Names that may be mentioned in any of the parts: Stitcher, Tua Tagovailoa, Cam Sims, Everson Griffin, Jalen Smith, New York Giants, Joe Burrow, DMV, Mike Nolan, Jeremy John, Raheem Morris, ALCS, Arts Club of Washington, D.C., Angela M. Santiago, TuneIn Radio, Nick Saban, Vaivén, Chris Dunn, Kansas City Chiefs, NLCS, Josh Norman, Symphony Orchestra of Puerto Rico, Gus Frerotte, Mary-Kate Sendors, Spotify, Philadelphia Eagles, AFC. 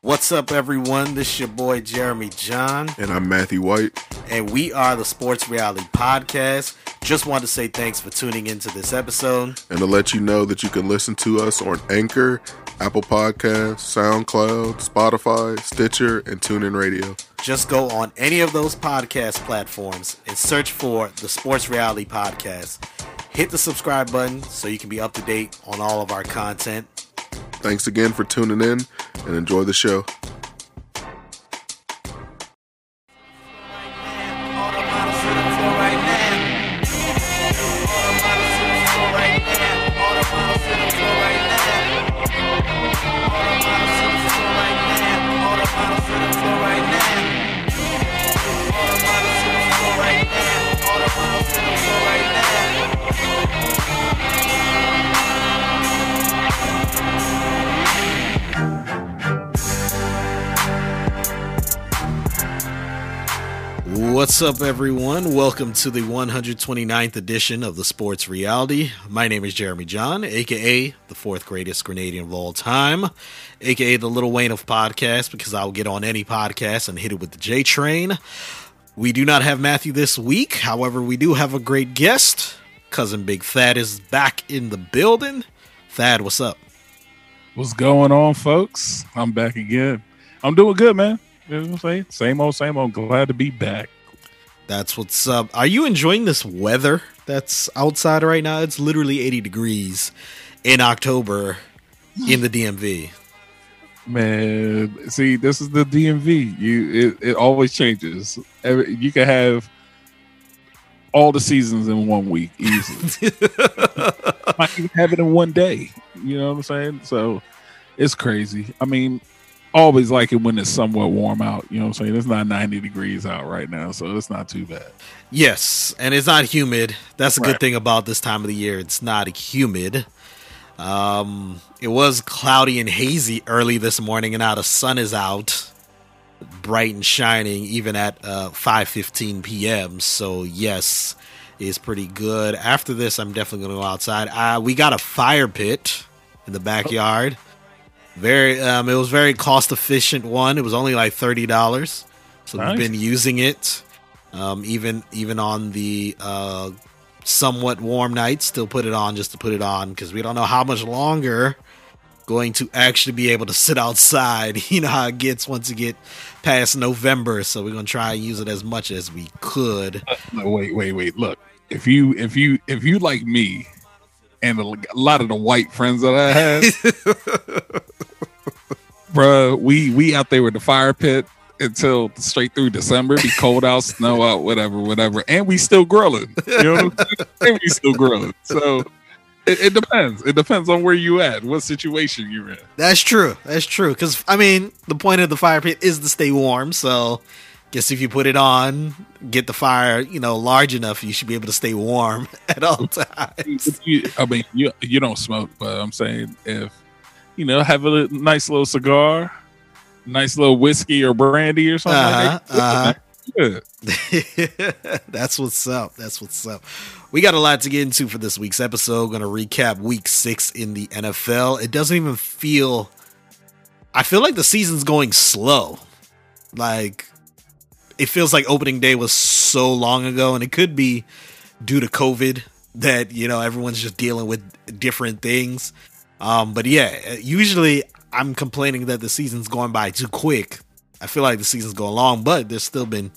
What's up, everyone? This is your boy, Jeremy John. And I'm Matthew White. And we are the Sports Reality Podcast. Just wanted to say thanks for tuning into this episode. And to let you know that you can listen to us on Anchor, Apple Podcasts, SoundCloud, Spotify, Stitcher, and TuneIn Radio. Just go on any of those podcast platforms and search for the Sports Reality Podcast. Hit the subscribe button so you can be up to date on all of our content. Thanks again for tuning in and enjoy the show. What's up, everyone? Welcome to the 129th edition of the Sports Reality. My name is Jeremy John, a.k.a. the fourth greatest Grenadian of all time, a.k.a. the Little Wayne of podcasts, because I'll get on any podcast and hit it with the J train. We do not have Matthew this week. However, we do have a great guest. Cousin Big Thad is back in the building. Thad, what's up? What's going on, folks? I'm back again. I'm doing good, man. You know what I'm saying? Same old, same old. Glad to be back. That's what's up. Are you enjoying this weather that's outside right now? It's literally 80 degrees in October in the DMV. Man, see, this is the DMV. It always changes. You can have all the seasons in one week easily. Might even have it in one day. You know what I'm saying? So it's crazy. I mean, always like it when it's somewhat warm out. You know what I'm saying? It's not 90 degrees out right now, so it's not too bad. Yes, and it's not humid. That's a good thing about this time of the year. It's not humid. It was cloudy and hazy early this morning, and now the sun is out, bright and shining, even at 5:15 p.m. So, yes, it's pretty good. After this, I'm definitely going to go outside. We got a fire pit in the backyard. Oh. It was very cost efficient one. It was only like $30, so nice. We've been using it. Even on the somewhat warm nights, still put it on just to put it on because we don't know how much longer going to actually be able to sit outside. You know how it gets once you get past November, so we're gonna try and use it as much as we could. No, wait. Look, if you like me. And a lot of the white friends that I had, bro, we out there with the fire pit until straight through December. Be cold out, snow out, whatever, and we still grilling. You know what I'm saying? And we still grilling. So it depends. It depends on where you at, what situation you're in. That's true. Because I mean, the point of the fire pit is to stay warm. So, guess if you put it on, get the fire, large enough, you should be able to stay warm at all times. You don't smoke, but I'm saying if, have a nice little cigar, nice little whiskey or brandy or something like that. That's what's up. We got a lot to get into for this week's episode. Going to recap week 6 in the NFL. It doesn't even feel... I feel like the season's going slow. Like... It feels like opening day was so long ago, and it could be due to COVID that, everyone's just dealing with different things. But yeah, usually I'm complaining that the season's going by too quick. I feel like the season's going long, but there's still been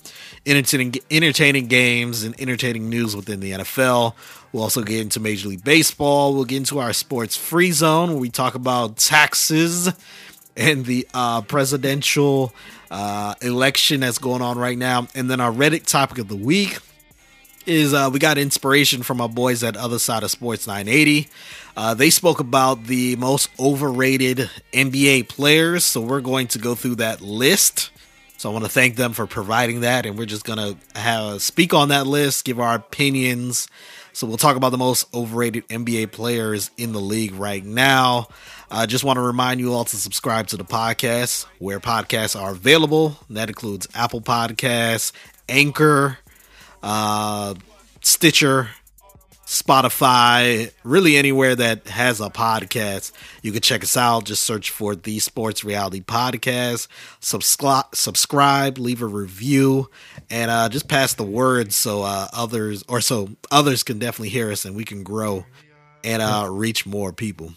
entertaining games and entertaining news within the NFL. We'll also get into Major League Baseball. We'll get into our sports free zone where we talk about taxes and the presidential election that's going on right now. And then our Reddit topic of the week is we got inspiration from our boys at Other Side of Sports 980. They spoke about the most overrated NBA players, so we're going to go through that list. So I want to thank them for providing that, and we're just going to speak on that list, give our opinions. So we'll talk about the most overrated NBA players in the league right now. I just want to remind you all to subscribe to the podcast where podcasts are available. That includes Apple Podcasts, Anchor, Stitcher, Spotify, really anywhere that has a podcast. You can check us out. Just search for the Sports Reality Podcast. Subscribe, leave a review, and just pass the word so others can definitely hear us and we can grow and reach more people.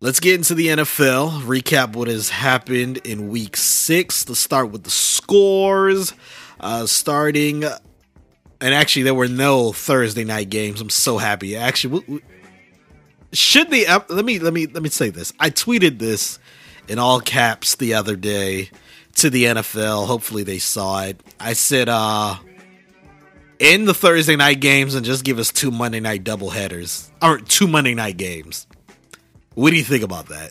Let's get into the NFL, recap what has happened in Week 6. Let's start with the scores. And actually, there were no Thursday night games. I'm so happy. Actually, let me say this. I tweeted this in all caps the other day to the NFL. Hopefully, they saw it. I said, end the Thursday night games and just give us two Monday night doubleheaders or two Monday night games. What do you think about that?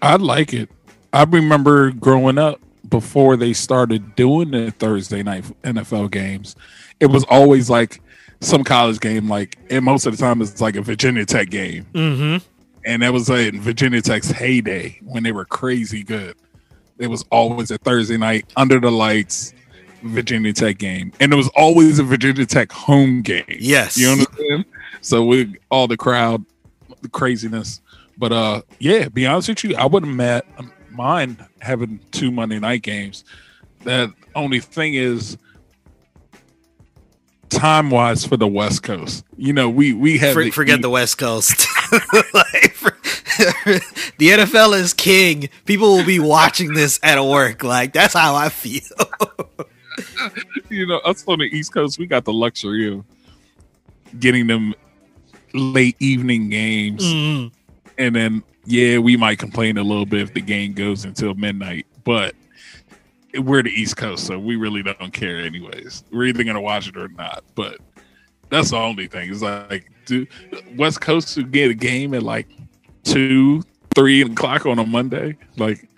I like it. I remember growing up, before they started doing the Thursday night NFL games, it was always like some college game, like, and most of the time it's like a Virginia Tech game. Mm-hmm. And that was like Virginia Tech's heyday when they were crazy good. It was always a Thursday night under the lights Virginia Tech game. And it was always a Virginia Tech home game. Yes. You understand? So we all the crowd, the craziness. But yeah, be honest with you, I wouldn't mind having two Monday night games. The only thing is time wise for the West Coast. You know, we have forget the West Coast. The NFL is king. People will be watching this at work. Like, that's how I feel. You know, us on the East Coast, we got the luxury of getting them late evening games. Mm-hmm. And then yeah, we might complain a little bit if the game goes until midnight, but we're the East Coast, so we really don't care anyways. We're either going to watch it or not, but that's the only thing. It's like, do West Coast who get a game at like 2, 3 o'clock on a Monday? Like,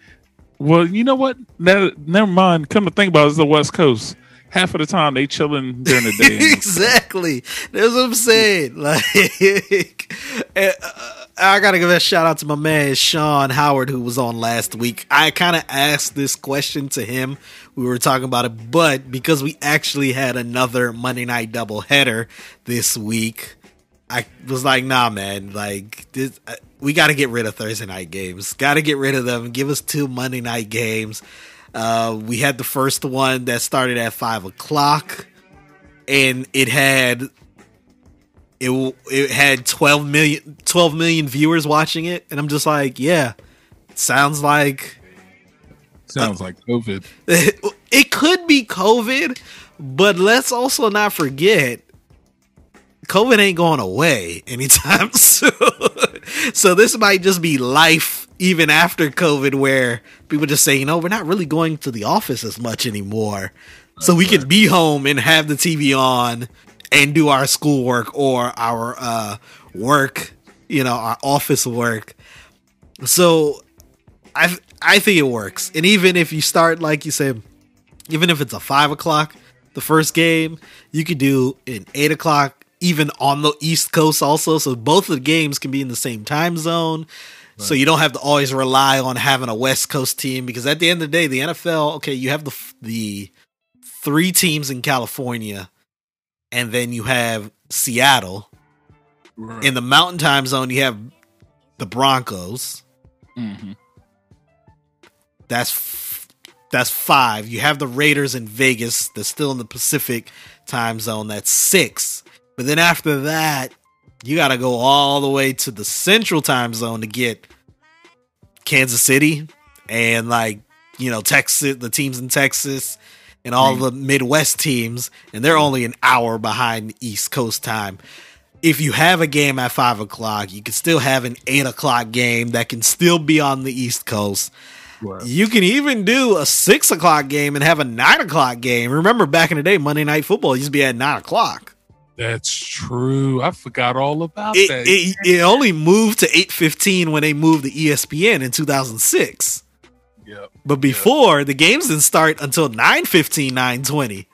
well, you know what? Never mind. Come to think about it, it's the West Coast. Half of the time, they chilling during the day. Exactly. That's what I'm saying. Like, I got to give a shout out to my man, Sean Howard, who was on last week. I kind of asked this question to him. We were talking about it, but because we actually had another Monday night doubleheader this week, I was like, nah, man, like this, we got to get rid of Thursday night games. Got to get rid of them. Give us two Monday night games. We had the first one that started at 5 o'clock, and it had 12 million viewers watching it, and I'm just like, yeah, sounds like COVID. It could be COVID, but let's also not forget COVID ain't going away anytime soon. So this might just be life. Even after COVID, where people just say, you know, we're not really going to the office as much anymore. So we could be home and have the TV on and do our schoolwork or our work, you know, our office work. So I think it works. And even if you start, like you said, even if it's a 5 o'clock, the first game, you could do an 8 o'clock, even on the East Coast also. So both of the games can be in the same time zone. Right. So you don't have to always rely on having a West Coast team, because at the end of the day, the NFL, okay, you have the three teams in California, and then you have Seattle. Right. In the Mountain Time Zone, you have the Broncos. Mm-hmm. That's five. You have the Raiders in Vegas. They're still in the Pacific Time Zone. That's six. But then after that, you got to go all the way to the Central Time Zone to get Kansas City and, like, you know, Texas, the teams in Texas and all the Midwest teams. And they're only an hour behind East Coast time. If you have a game at 5 o'clock, you can still have an 8 o'clock game that can still be on the East Coast. Wow. You can even do a 6 o'clock game and have a 9 o'clock game. Remember back in the day, Monday Night Football used to be at 9 o'clock. That's true. I forgot all about that. It only moved to 8:15 when they moved to ESPN in 2006. Yep. But before, the games didn't start until 9:15, 9:20.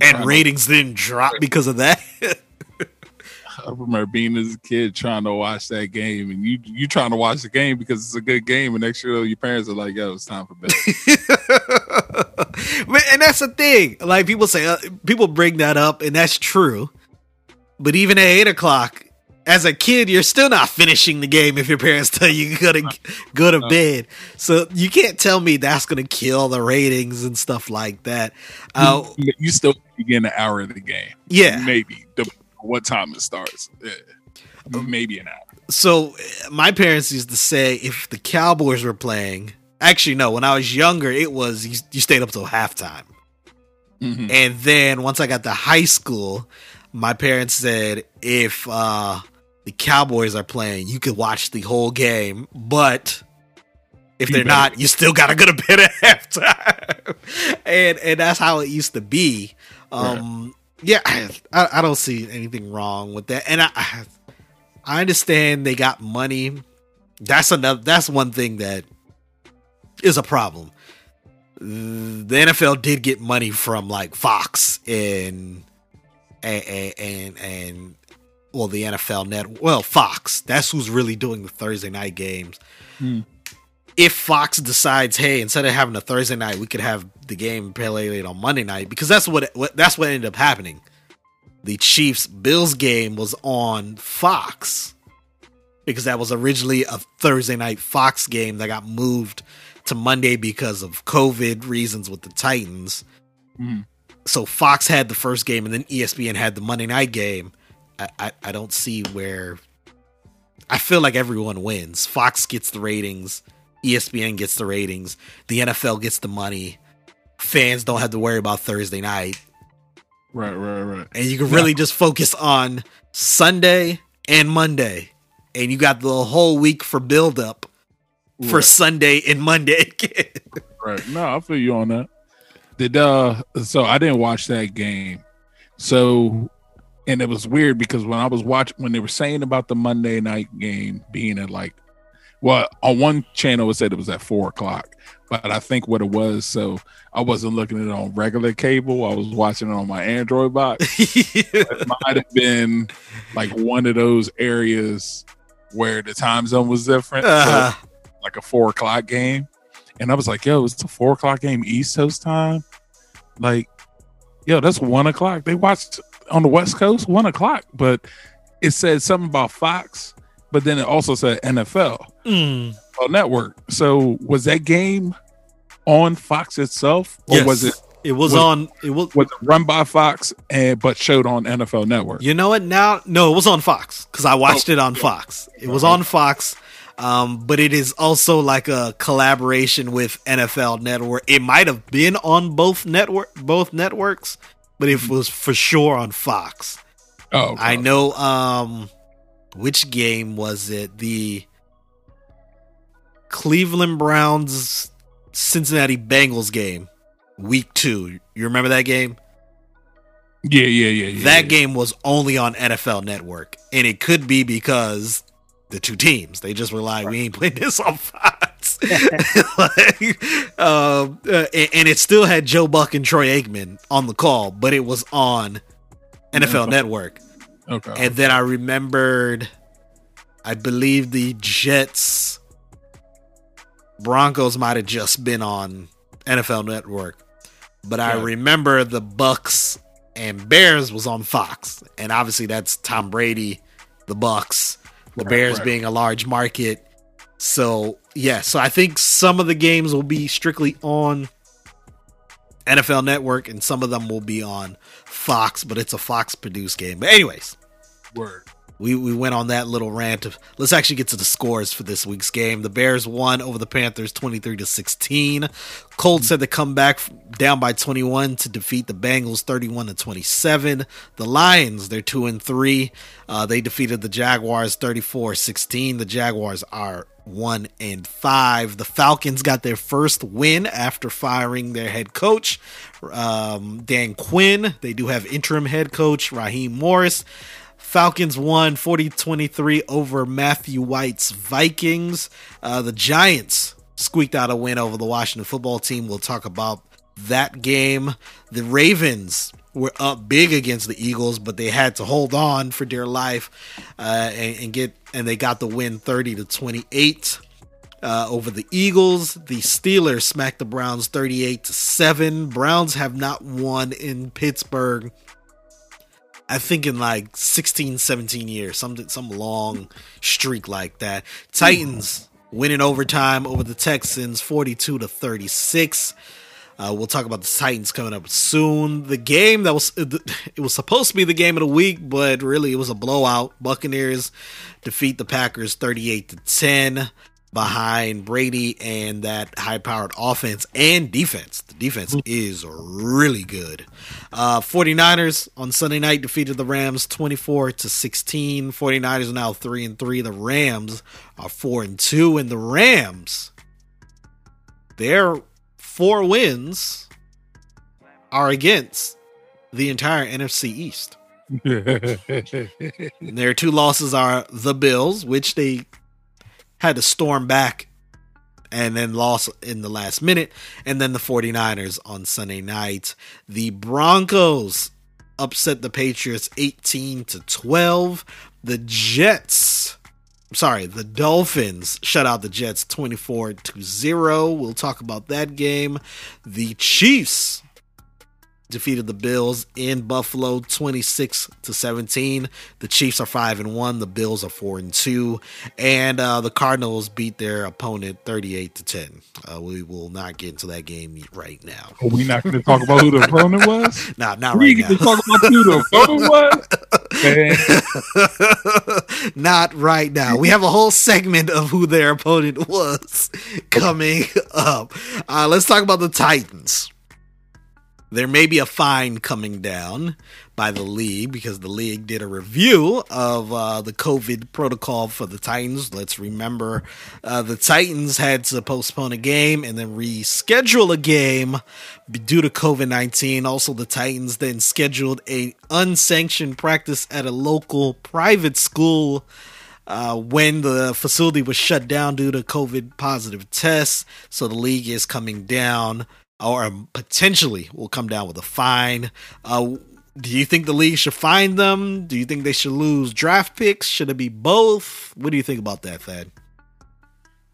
And ratings didn't drop because of that. I remember being as a kid trying to watch that game, and you trying to watch the game because it's a good game, and next year your parents are like, yo, it's time for bed. And that's the thing. Like, people say, people bring that up, and that's true. But even at 8 o'clock, as a kid, you're still not finishing the game if your parents tell you you're going to go to bed. So you can't tell me that's going to kill the ratings and stuff like that. You still begin an hour of the game. Yeah. Maybe. What time it starts. Yeah. Maybe an hour. So my parents used to say if the Cowboys were playing... Actually, no. When I was younger, it was you stayed up till halftime. Mm-hmm. And then once I got to high school, my parents said if the Cowboys are playing, you could watch the whole game. But if they're not, you still got to go to bed at halftime. And that's how it used to be. Yeah, I don't see anything wrong with that. And I understand they got money. That's one thing that is a problem. The NFL did get money from like Fox and well, the NFL Network. Well, Fox, that's who's really doing the Thursday night games. If Fox decides, hey, instead of having a Thursday night, we could have the game late on Monday night, because that's what ended up happening. The Chiefs Bills game was on Fox because that was originally a Thursday night Fox game that got moved to Monday because of COVID reasons with the Titans. So Fox had the first game and then ESPN had the Monday night game. I don't see where. I feel like everyone wins. Fox gets the ratings, ESPN gets the ratings, the NFL gets the money, fans don't have to worry about Thursday night. Right. And you can really just focus on Sunday and Monday, and you got the whole week for build up for Sunday and Monday. Right. No, I feel you on that. So I didn't watch that game. So, and it was weird because when I was watching, when they were saying about the Monday night game being at like, well, on one channel it said it was at 4 o'clock, but I think what it was, so I wasn't looking at it on regular cable. I was watching it on my Android box. It might have been like one of those areas where the time zone was different. So, like a 4 o'clock game, and I was like, yo, it's a 4 o'clock game East Coast time. Like, yo, that's 1 o'clock. They watched on the West Coast 1 o'clock, but it said something about Fox, but then it also said NFL Network. So was that game on Fox itself, or was it? It was on. It was run by Fox, but showed on NFL Network. You know what? Now, no, it was on Fox because I watched it on Fox. It was on Fox. But it is also like a collaboration with NFL Network. It might have been on both networks, but it was for sure on Fox. Oh, okay. I know. Which game was it? The Cleveland Browns Cincinnati Bengals game, week 2. You remember that game? Yeah. That game was only on NFL Network, and it could be because the two teams, they just were like, we ain't playing this on Fox. And it still had Joe Buck and Troy Aikman on the call, but it was on NFL Network. Okay. And then I remembered, I believe the Jets Broncos might have just been on NFL Network, but I remember the Bucks and Bears was on Fox, and obviously that's Tom Brady, the Bucks. The Bears being a large market. So, yeah. So I think some of the games will be strictly on NFL Network and some of them will be on Fox, but it's a Fox-produced game. But anyways, we went on that little rant. Let's actually get to the scores for this week's game. The Bears won over the Panthers 23-16. Colts had to come back down by 21 to defeat the Bengals 31-27. The Lions, they're 2-3. They defeated the Jaguars 34-16. The Jaguars are 1-5. The Falcons got their first win after firing their head coach, Dan Quinn. They do have interim head coach Raheem Morris. Falcons won 40-23 over Matthew White's Vikings. The Giants squeaked out a win over the Washington Football Team. We'll talk about that game. The Ravens were up big against the Eagles, but they had to hold on for dear life, and they got the win 30-28. over the Eagles. The Steelers smacked the Browns 38-7. Browns have not won in Pittsburgh, I think, in like 16, 17 years, some long streak like that. Titans win in overtime over the Texans 42-36. We'll talk about the Titans coming up soon. The game that was, it was supposed to be the game of the week, but really it was a blowout. Buccaneers defeat the Packers 38-10 behind Brady and that high-powered offense and defense. The defense is really good. 49ers on Sunday night defeated the Rams 24-16. 49ers are now 3-3. The Rams are 4-2. And the Rams, their 4 wins are against the entire NFC East. And their 2 losses are the Bills, which they had to storm back and then lost in the last minute. And then the 49ers on Sunday night. The Broncos upset the Patriots 18-12. The Dolphins shut out the Jets 24-0. We'll talk about that game. The Chiefs defeated the Bills in Buffalo 26-17. The Chiefs are 5-1. The Bills are 4-2, and the Cardinals beat their opponent 38-10. We will not get into that game right now. Are we not going to talk about who the opponent was? No, not right now. We get to talk about who the opponent was. Not right now. We have a whole segment of who their opponent was coming up. Let's talk about the Titans. There may be a fine coming down by the league because the league did a review of the COVID protocol for the Titans. Let's remember the Titans had to postpone a game and then reschedule a game due to COVID-19. Also, the Titans then scheduled an unsanctioned practice at a local private school when the facility was shut down due to COVID positive tests. So the league is coming down, or potentially will come down with a fine. Do you think the league should fine them? Do you think they should lose draft picks? Should it be both? What do you think about that, Thad?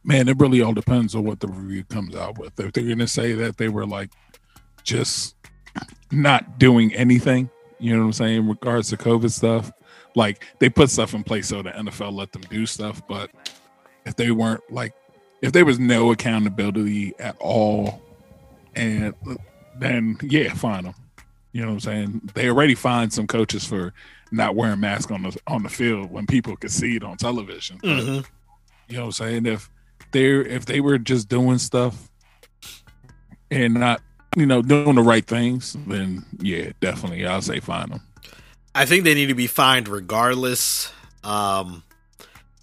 Man, it really all depends on what the review comes out with. If they're going to say that they were like just not doing anything, you know what I'm saying, in regards to COVID stuff, like they put stuff in place so the NFL let them do stuff. But if there was no accountability at all, and then, yeah, fine them. You know what I'm saying? They already fined some coaches for not wearing masks on the field when people could see it on television. Mm-hmm. But, you know what I'm saying? If they were just doing stuff and not, doing the right things, then, yeah, definitely, I'll say fine them. I think they need to be fined regardless.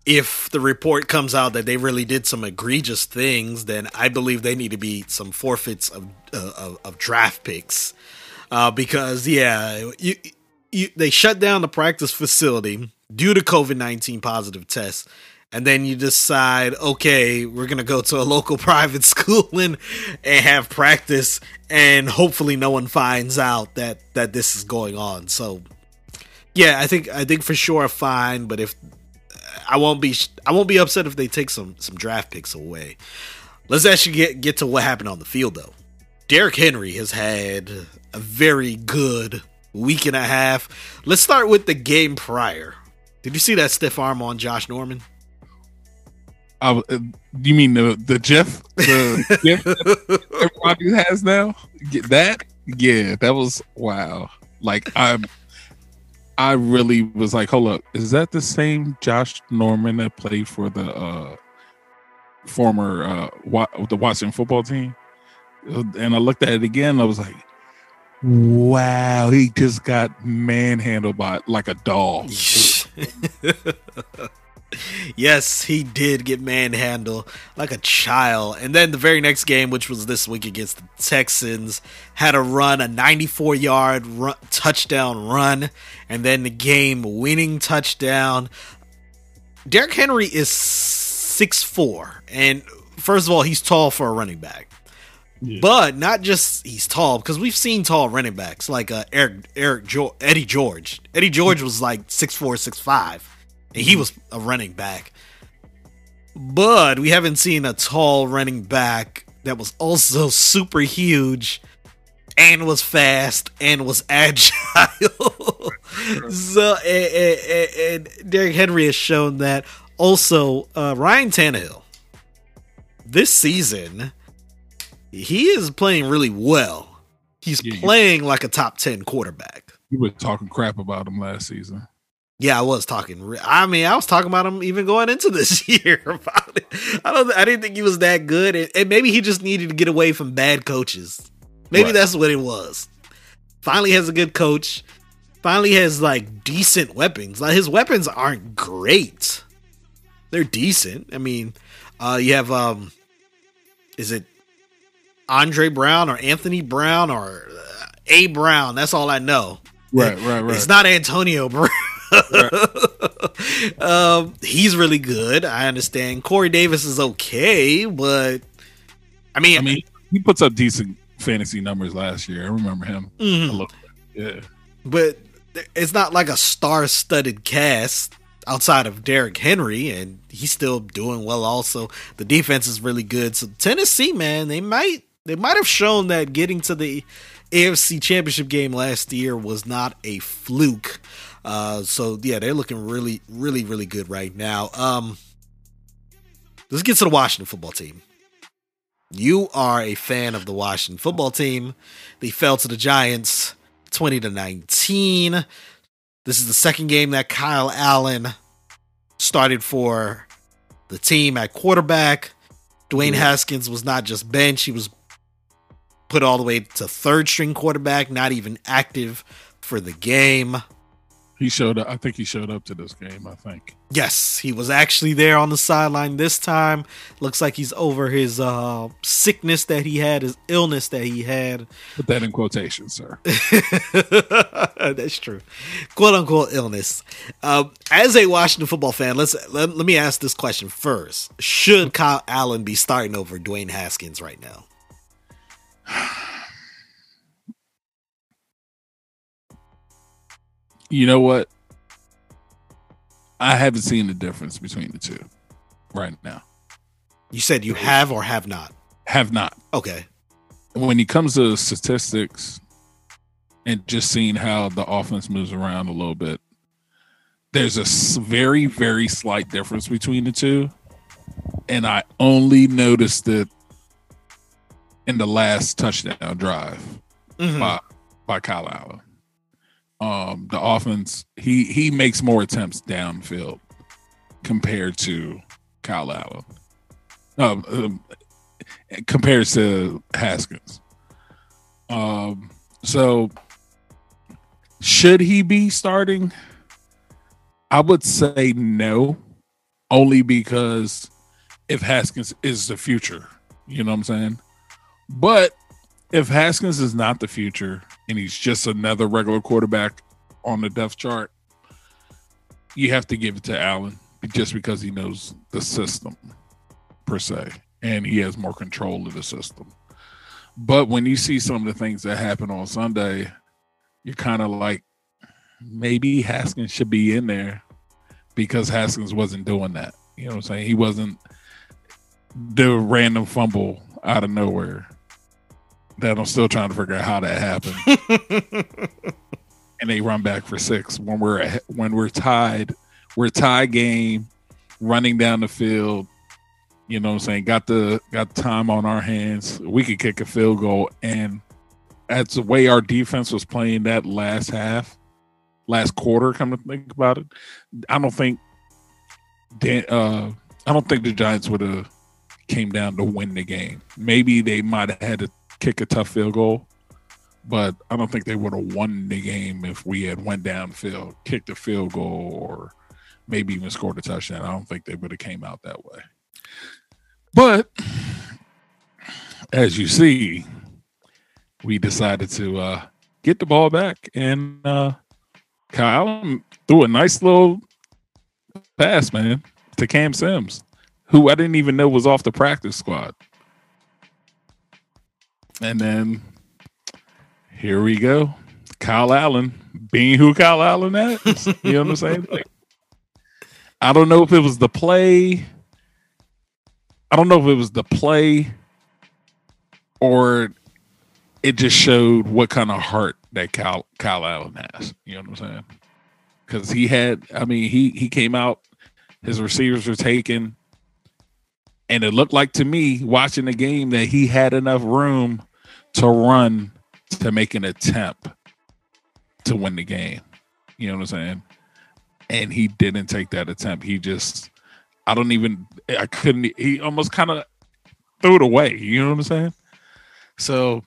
If the report comes out that they really did some egregious things, then I believe they need to be some forfeits of draft picks, because they shut down the practice facility due to COVID-19 positive tests, and then you decide, okay, we're gonna go to a local private school and have practice, and hopefully no one finds out that this is going on. So, yeah, I think for sure a fine, but if I won't be upset if they take some draft picks away. Let's actually get to what happened on the field, though. Derrick Henry has had a very good week and a half. Let's start with the game prior. Did you see that stiff arm on Josh Norman? You mean the GIF? The GIF that everybody has now? That? Yeah, that was wow. Like, I really was like, hold up, is that the same Josh Norman that played for the former the Washington Football Team? And I looked at it again. I was like, wow, he just got manhandled by like a doll. Yes, he did get manhandled like a child. And then the very next game, which was this week against the Texans, had a 94-yard touchdown run, and then the game-winning touchdown. Derrick Henry is 6'4", and first of all, he's tall for a running back. Yeah. But not just he's tall, because we've seen tall running backs like Eddie George. Eddie George was like 6'4", 6'5". And he was a running back. But we haven't seen a tall running back that was also super huge and was fast and was agile. So, and Derrick Henry has shown that. Also, Ryan Tannehill, this season, he is playing really well. He's playing like a top 10 quarterback. You were talking crap about him last season. Yeah, I was talking. I mean, I was talking about him even going into this year. About it. I didn't think he was that good. And maybe he just needed to get away from bad coaches. Maybe that's what it was. Finally has a good coach. Finally has like decent weapons. Like his weapons aren't great. They're decent. I mean, you have, is it Andre Brown or Anthony Brown or A. Brown? That's all I know. Right. It's not Antonio Brown. Right. He's really good. I understand. Corey Davis is okay, but I mean, he puts up decent fantasy numbers last year. I remember him. Mm-hmm. Yeah, but it's not like a star-studded cast outside of Derrick Henry, and he's still doing well. Also, the defense is really good. So Tennessee, man, they might have shown that getting to the AFC Championship game last year was not a fluke. So yeah, they're looking really, really, really good right now. Let's get to the Washington football team. You are a fan of the Washington football team. They fell to the Giants 20-19. This is the second game that Kyle Allen started for the team at quarterback. Dwayne Haskins was not just bench. He was put all the way to third string quarterback, not even active for the game. He showed up. I think he showed up to this game, I think. Yes, he was actually there on the sideline this time. Looks like he's over his sickness that he had, his illness that he had. Put that in quotations, sir. That's true. Quote unquote illness. As a Washington football fan, let me ask this question first. Should Kyle Allen be starting over Dwayne Haskins right now? You know what? I haven't seen the difference between the two right now. You said you have or have not? Have not. Okay. When it comes to statistics and just seeing how the offense moves around a little bit, there's a very, very slight difference between the two. And I only noticed it in the last touchdown drive by Kyle Allen. The offense, he makes more attempts downfield compared to Kyle Allen, compared to Haskins. So should he be starting? I would say no, only because if Haskins is the future, you know what I'm saying? But if Haskins is not the future and he's just another regular quarterback on the depth chart, you have to give it to Allen just because he knows the system per se, and he has more control of the system. But when you see some of the things that happen on Sunday, you're kind of like, maybe Haskins should be in there because Haskins wasn't doing that. You know what I'm saying? He wasn't the random fumble out of nowhere. That I'm still trying to figure out how that happened. And they run back for six when we're tied. We're tie game, running down the field. You know what I'm saying? Got the time on our hands. We could kick a field goal, and that's the way our defense was playing that last half, last quarter. Come to think about it, I don't think the Giants would have came down to win the game. Maybe they might have had to kick a tough field goal, but I don't think they would have won the game if we had went downfield, kicked a field goal, or maybe even scored a touchdown. I don't think they would have came out that way. But as you see, we decided to get the ball back, and Kyle Allen threw a nice little pass, man, to Cam Sims, who I didn't even know was off the practice squad. And then here we go. Kyle Allen being who Kyle Allen is. You know what I'm saying? Like, I don't know if it was the play. I don't know if it was the play or it just showed what kind of heart that Kyle Allen has. You know what I'm saying? Because he had, I mean, he came out, his receivers were taken, and it looked like to me watching the game that he had enough room to run to make an attempt to win the game. You know what I'm saying? And he didn't take that attempt. He just, he almost kind of threw it away. You know what I'm saying? So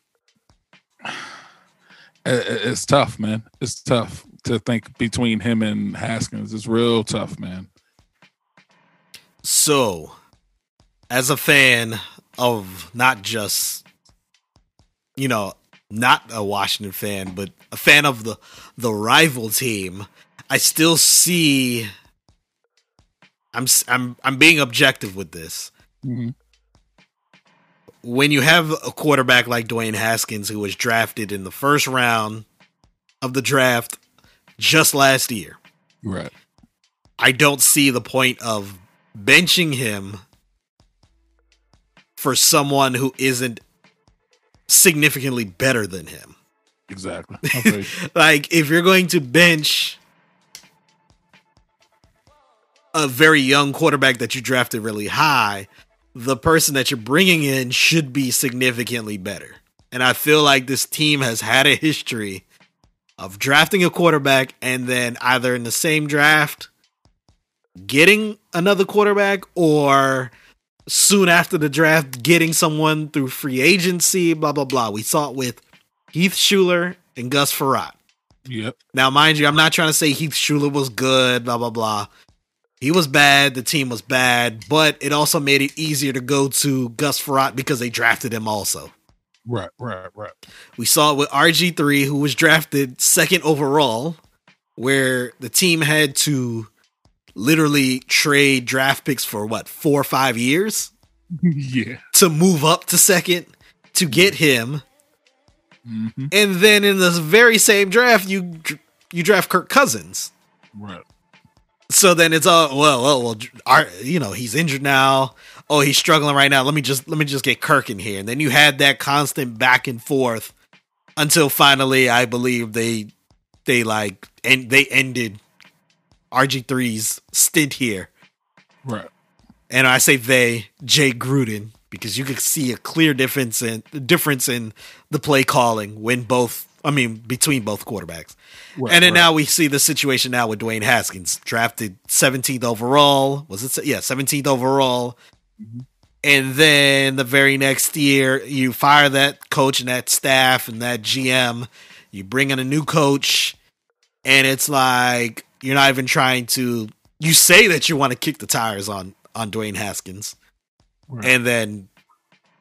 it's tough, man. It's tough to think between him and Haskins. It's real tough, man. So, as a fan of not just, you know, not a Washington fan, but a fan of the rival team, I still see. I'm being objective with this. Mm-hmm. When you have a quarterback like Dwayne Haskins, who was drafted in the first round of the draft just last year, right? I don't see the point of benching him for someone who isn't significantly better than him. Exactly. Okay. Like, if you're going to bench a very young quarterback that you drafted really high, the person that you're bringing in should be significantly better. And I feel like this team has had a history of drafting a quarterback and then either in the same draft getting another quarterback, or soon after the draft getting someone through free agency, blah, blah, blah. We saw it with Heath Shuler and Gus Frerotte. Yep. Now, mind you, I'm not trying to say Heath Shuler was good, blah, blah, blah. He was bad. The team was bad, but it also made it easier to go to Gus Frerotte because they drafted him also. Right. We saw it with RG3, who was drafted second overall, where the team had to literally trade draft picks for 4 or 5 years to move up to second to get him. Mm-hmm. And then in the very same draft, you draft Kirk Cousins. Right. So then it's all, he's injured now. Oh, he's struggling right now. Let me just get Kirk in here. And then you had that constant back and forth until finally, I believe they ended RG3's stint here. Right. And I say they, Jay Gruden, because you could see a clear difference in the play calling between both quarterbacks. Right, and then now we see the situation now with Dwayne Haskins, drafted 17th overall. Was it? Yeah, 17th overall. Mm-hmm. And then the very next year, you fire that coach and that staff and that GM. You bring in a new coach, and it's like you're not even trying to. You say that you want to kick the tires on Dwayne Haskins, right, and then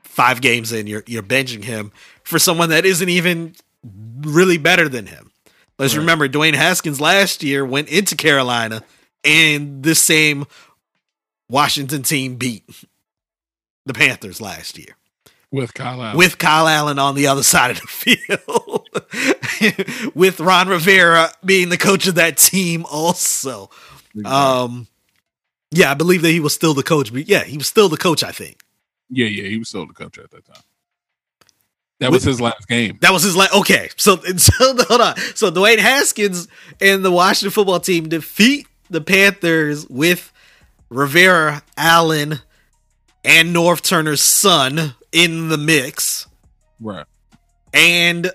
5 games in, you're benching him for someone that isn't even really better than him. Let's remember, Dwayne Haskins last year went into Carolina and this same Washington team beat the Panthers last year with Kyle Allen on the other side of the field, with Ron Rivera being the coach of that team also. Exactly. I believe that he was still the coach, but he was still the coach, I think. Yeah, he was still the coach at that time. That was his last game. That was his last. Okay. So hold on. So Dwayne Haskins and the Washington football team defeat the Panthers with Rivera, Allen, and North Turner's son in the mix. Right. And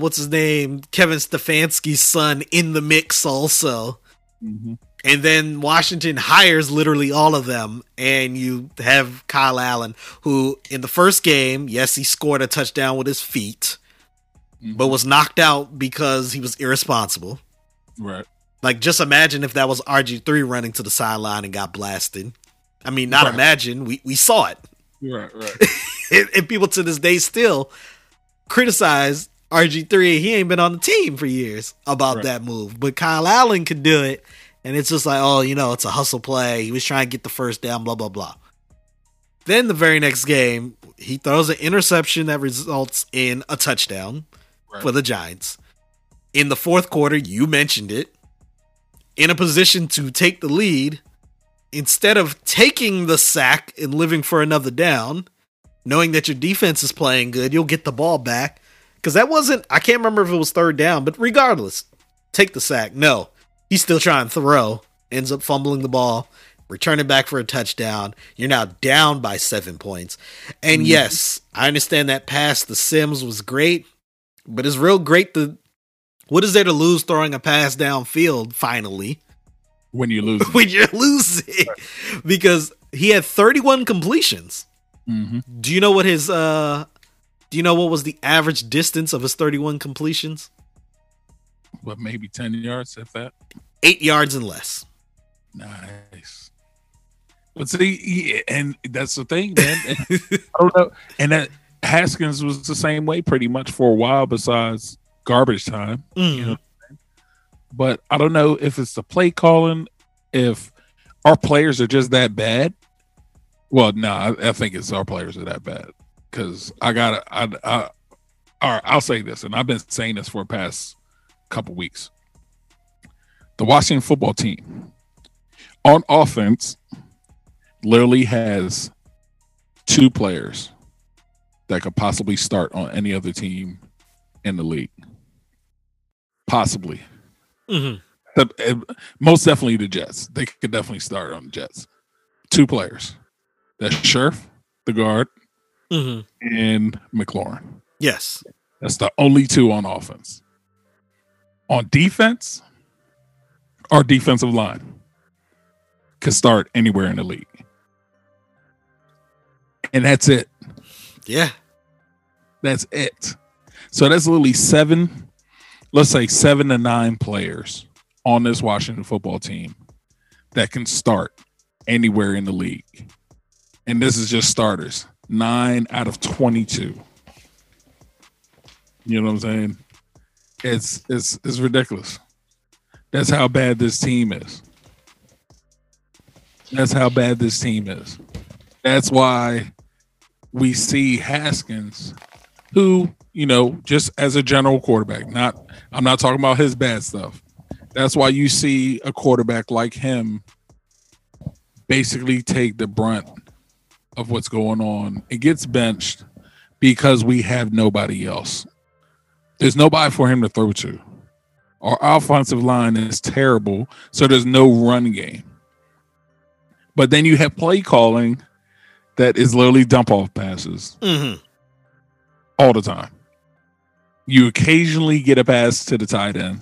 what's his name? Kevin Stefanski's son in the mix also. Mm-hmm. And then Washington hires literally all of them, and you have Kyle Allen, who in the first game, yes, he scored a touchdown with his feet, but was knocked out because he was irresponsible. Right. Like, just imagine if that was RG3 running to the sideline and got blasted. I mean, not imagine. We saw it. Right. And people to this day still criticize RG3. He ain't been on the team for years about that move. But Kyle Allen could do it. And it's just like, it's a hustle play. He was trying to get the first down, blah, blah, blah. Then the very next game, he throws an interception that results in a touchdown for the Giants. In the fourth quarter, you mentioned it, in a position to take the lead, instead of taking the sack and living for another down, knowing that your defense is playing good, you'll get the ball back. Because that wasn't, I can't remember if it was third down, but regardless, take the sack. No, he's still trying to throw, ends up fumbling the ball, return it back for a touchdown. You're now down by 7 points. And yes, I understand that pass the Sims was great, but it's real great to, what is there to lose throwing a pass downfield finally? When you lose. When you lose it. Because he had 31 completions. Mm-hmm. Do you know what his was the average distance of his 31 completions? What, maybe 10 yards if that? 8 yards and less. Nice. But see, and that's the thing, man. I don't know. And that Haskins was the same way pretty much for a while besides garbage time. Mm. You know? But I don't know if it's the play calling, if our players are just that bad. Well, no, I think it's our players are that bad. Because all right, I'll say this, and I've been saying this for the past couple weeks. The Washington Football Team on offense literally has two players that could possibly start on any other team in the league. Possibly. Mm-hmm. Most definitely the Jets. They could definitely start on the Jets. Two players. That's Scherf, the guard, and McLaurin. Yes. That's the only two on offense. On defense, our defensive line could start anywhere in the league. And that's it. Yeah. That's it. So that's literally seven to nine players on this Washington Football Team that can start anywhere in the league. And this is just starters. 9 out of 22. You know what I'm saying? It's ridiculous. That's how bad this team is. That's how bad this team is. That's why we see Haskins, who, you know, just as a general quarterback, I'm not talking about his bad stuff. That's why you see a quarterback like him basically take the brunt of what's going on. It gets benched because we have nobody else. There's nobody for him to throw to. Our offensive line is terrible, so there's no run game. But then you have play calling that is literally dump-off passes all the time. You occasionally get a pass to the tight end.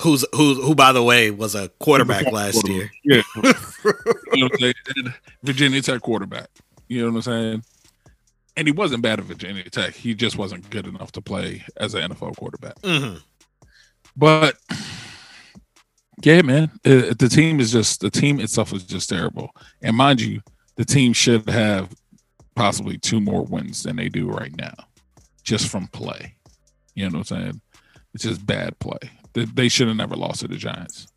Who by the way, was a quarterback last year. Yeah. You know, Virginia Tech quarterback. You know what I'm saying? And he wasn't bad at Virginia Tech. He just wasn't good enough to play as an NFL quarterback. Mm-hmm. But yeah, man, the team itself is just terrible. And mind you, the team should have possibly 2 more wins than they do right now just from play. You know what I'm saying? It's just bad play. They should have never lost to the Giants.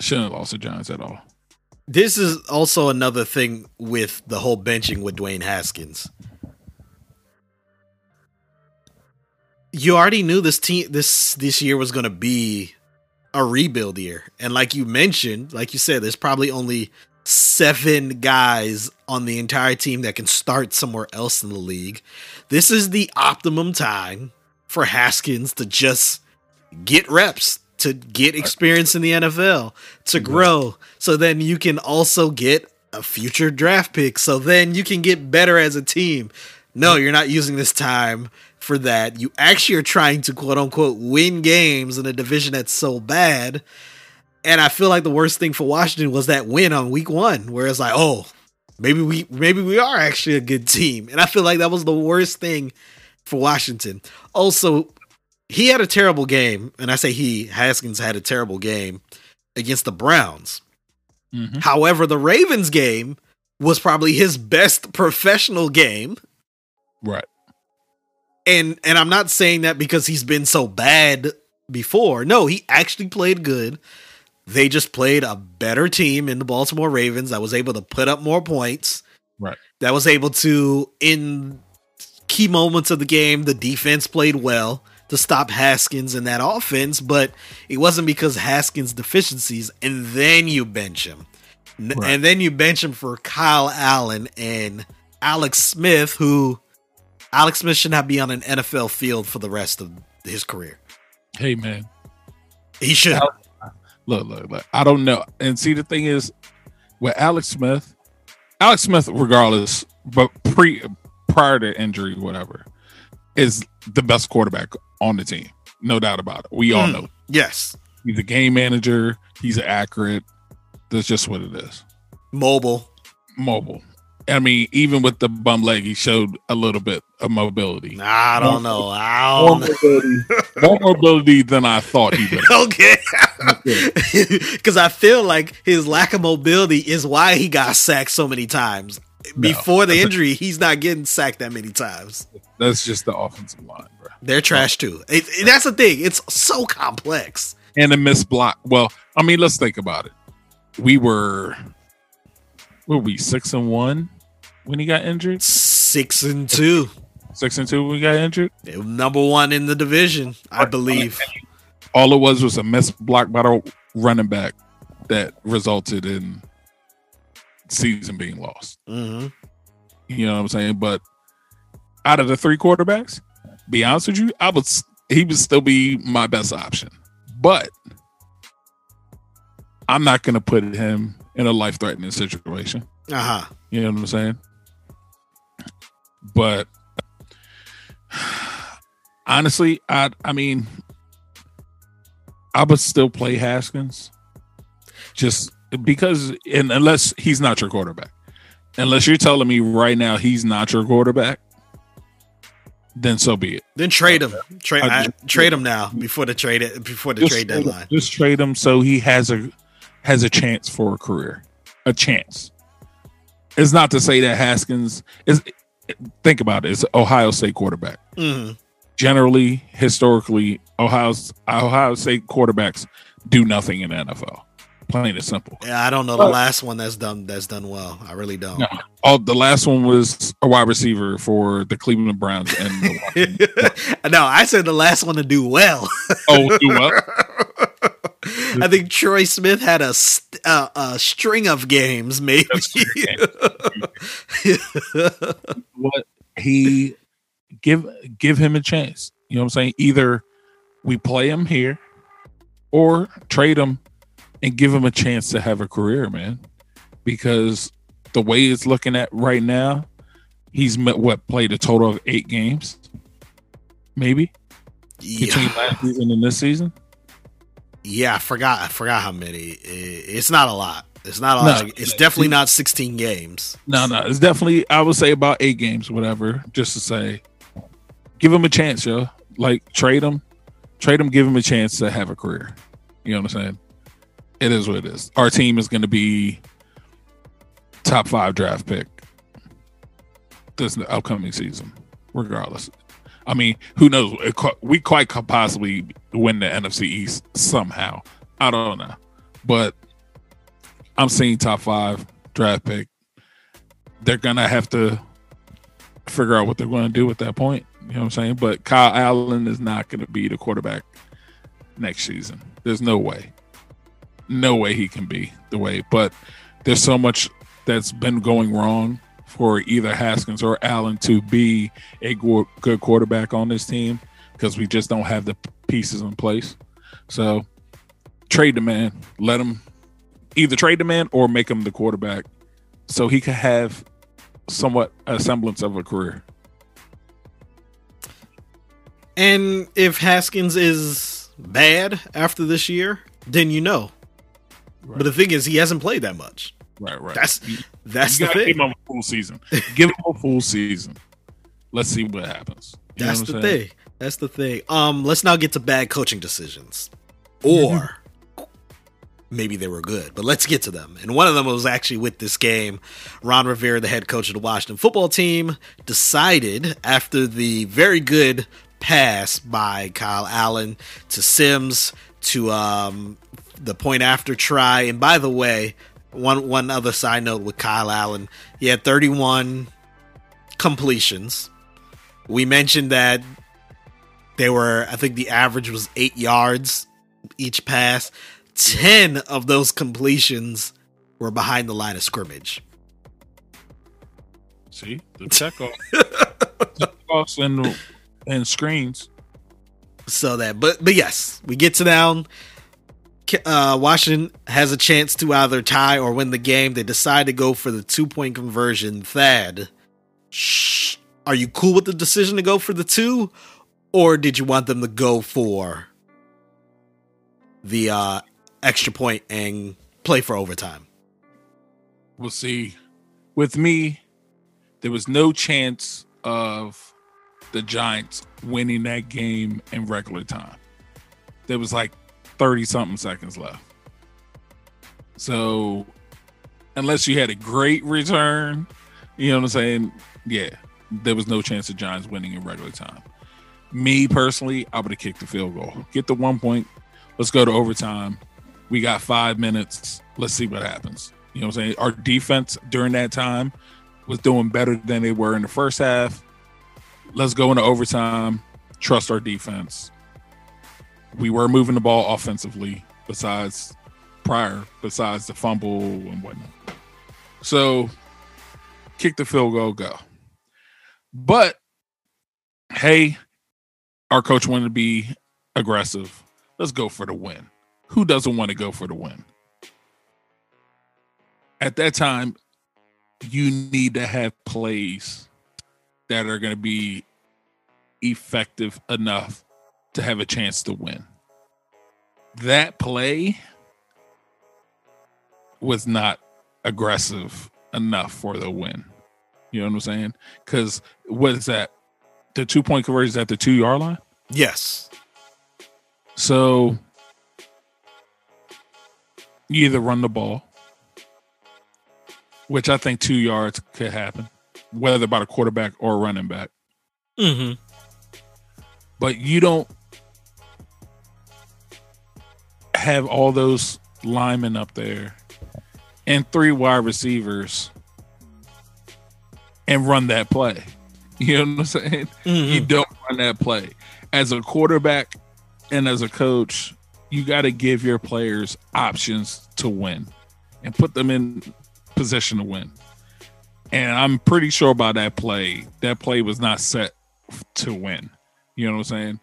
Shouldn't have lost to the Giants at all. This is also another thing with the whole benching with Dwayne Haskins. You already knew this team this year was going to be a rebuild year. And like you mentioned, like you said, there's probably only 7 guys on the entire team that can start somewhere else in the league. This is the optimum time for Haskins to just get reps, to get experience in the NFL, to grow. So then you can also get a future draft pick. So then you can get better as a team. No, you're not using this time for that. You actually are trying to, quote unquote, win games in a division that's so bad. And I feel like the worst thing for Washington was that win on week 1, where it's like, oh, maybe we are actually a good team. And I feel like that was the worst thing for Washington. Also, he had a terrible game. And I say Haskins had a terrible game against the Browns. Mm-hmm. However, the Ravens game was probably his best professional game. Right. And I'm not saying that because he's been so bad before. No, he actually played good. They just played a better team in the Baltimore Ravens that was able to put up more points. Right. That was able to, in key moments of the game, the defense played well to stop Haskins in that offense, but it wasn't because Haskins' deficiencies, and then you bench him. Right. And then you bench him for Kyle Allen and Alex Smith, who Alex Smith should not be on an NFL field for the rest of his career. Hey, man. He should. Look. I don't know. And see, the thing is, with Alex Smith, regardless, but prior to injury, whatever, is the best quarterback on the team. No doubt about it. We all know. Yes. He's a game manager. He's accurate. That's just what it is. Mobile. I mean, even with the bum leg, he showed a little bit of mobility. I don't know. More mobility than I thought he did. Okay. Because I feel like his lack of mobility is why he got sacked so many times. Before the injury, he's not getting sacked that many times. That's just the offensive line, bro. They're trash, too. That's the thing. It's so complex. And a missed block. Well, I mean, let's think about it. We were 6-1 when he got injured? 6-2. 6-2 when he got injured? They were number one in the division, I believe. All it was a missed block by the running back that resulted in season being lost. Mm-hmm. You know what I'm saying? But out of the three quarterbacks, be honest with you, he would still be my best option. But I'm not going to put him in a life-threatening situation. Uh-huh. You know what I'm saying? But honestly, I mean, I would still play Haskins just because, and unless he's not your quarterback. Unless you're telling me right now he's not your quarterback, then so be it. Then trade him. Trade him now before the trade deadline. Just trade him so he has a chance for a career, a chance. It's not to say that Haskins is. Think about it. It's Ohio State quarterback. Mm-hmm. Generally, historically, Ohio State quarterbacks do nothing in the NFL. Plain and simple. Yeah, I don't know the last one that's done well. I really don't. No. Oh, the last one was a wide receiver for the Cleveland Browns. And no, I said the last one to do well. Oh, do well. I think Troy Smith had a string of games, maybe. What he give him a chance. You know what I'm saying? Either we play him here or trade him and give him a chance to have a career, man. Because the way it's looking at right now, he's played a total of 8 games, maybe, between last season and this season. Yeah, I forgot how many. It's not a lot. It's not a lot. It's definitely not 16 games. No. It's definitely, I would say, about 8 games, whatever, just to say, give him a chance, yo. Like, trade him, give him a chance to have a career. You know what I'm saying? It is what it is. Our team is going to be top 5 draft pick this upcoming season, regardless. I mean, who knows? We quite could possibly win the NFC East somehow. I don't know. But I'm seeing top 5 draft pick. They're going to have to figure out what they're going to do at that point. You know what I'm saying? But Kyle Allen is not going to be the quarterback next season. There's no way. No way he can be the way, but there's so much that's been going wrong for either Haskins or Allen to be a good quarterback on this team because we just don't have the pieces in place. So trade the man, let him either trade the man or make him the quarterback so he can have somewhat a semblance of a career. And if Haskins is bad after this year, then you know. Right. But the thing is, he hasn't played that much. Right. That's the thing. Give him a full season. Let's see what happens. That's the thing. Let's now get to bad coaching decisions, or maybe they were good, but let's get to them. And one of them was actually with this game. Ron Rivera, the head coach of the Washington Football Team, decided after the very good pass by Kyle Allen to Sims to the point after try. And by the way, one other side note with Kyle Allen, he had 31 completions. We mentioned that they were, I think the average was 8 yards each pass. 10 of those completions were behind the line of scrimmage. See, the checkoff. Checkoffs and screens. So that, but yes, we get to down. Washington has a chance to either tie or win the game. They decide to go for the 2-point conversion. Thad, are you cool with the decision to go for the 2, or did you want them to go for the extra point and play for overtime? We'll see. With me, there was no chance of the Giants winning that game in regular time. There was like 30-something seconds left. So, unless you had a great return, you know what I'm saying? Yeah, there was no chance of Giants winning in regular time. Me, personally, I would have kicked the field goal. Get the 1 point. Let's go to overtime. We got 5 minutes. Let's see what happens. You know what I'm saying? Our defense during that time was doing better than they were in the first half. Let's go into overtime. Trust our defense. We were moving the ball offensively besides the fumble and whatnot. So kick the field goal, go. But, hey, our coach wanted to be aggressive. Let's go for the win. Who doesn't want to go for the win? At that time, you need to have plays that are going to be effective enough to have a chance to win. That play was not aggressive enough for the win. You know what I'm saying? Because what is that? The 2-point conversion is at the 2-yard line? Yes. So you either run the ball, which I think 2 yards could happen, whether by the quarterback or running back. Mm-hmm. But you don't have all those linemen up there and 3 wide receivers and run that play. You know what I'm saying? Mm-hmm. You don't run that play. As a quarterback and as a coach, you got to give your players options to win and put them in position to win. And I'm pretty sure by that play was not set to win. You know what I'm saying?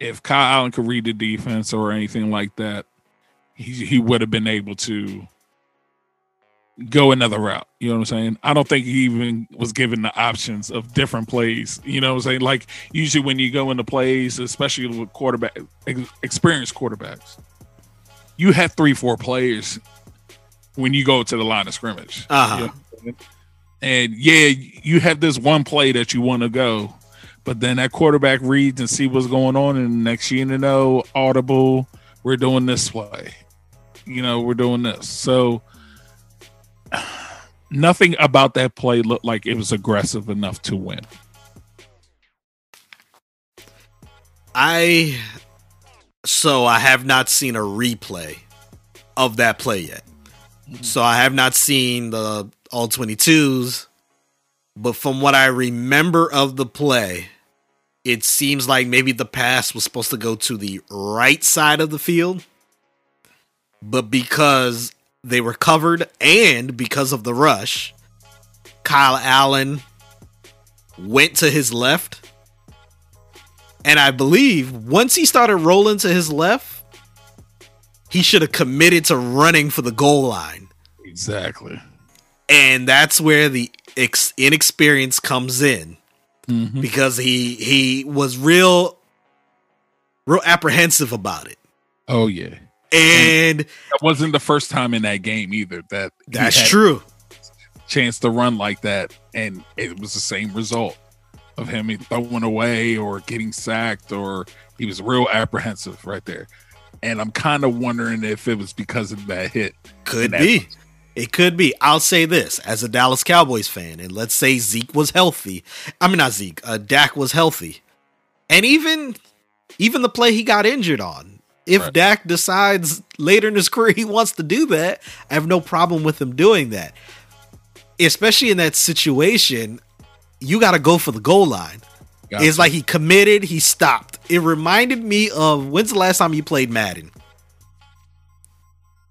If Kyle Allen could read the defense or anything like that, he would have been able to go another route. You know what I'm saying? I don't think he even was given the options of different plays. You know what I'm saying? Like, usually when you go into plays, especially with experienced quarterbacks, you have 3-4 players when you go to the line of scrimmage. Uh-huh. You know what I'm saying? And, yeah, you have this one play that you want to go, but then that quarterback reads and see what's going on, and next you know, audible, we're doing this play. You know, we're doing this. So nothing about that play looked like it was aggressive enough to win. I have not seen a replay of that play yet. Mm-hmm. So I have not seen the all 22s. But from what I remember of the play, it seems like maybe the pass was supposed to go to the right side of the field. But because they were covered and because of the rush, Kyle Allen went to his left. And I believe once he started rolling to his left, he should have committed to running for the goal line. Exactly. And that's where the inexperience comes in. Mm-hmm. Because he was real apprehensive about it. Oh yeah. And it wasn't the first time in that game either that's true. Chance to run like that, and it was the same result of him throwing away or getting sacked, or he was real apprehensive right there. And I'm kind of wondering if it was because of that hit. Could be. It could be. I'll say this as a Dallas Cowboys fan, and let's say Zeke was healthy. I mean, not Zeke. Dak was healthy. And even the play he got injured on, if right. Dak decides later in his career he wants to do that, I have no problem with him doing that. Especially in that situation, you got to go for the goal line. Gotcha. It's like he committed, he stopped. It reminded me of, when's the last time you played Madden?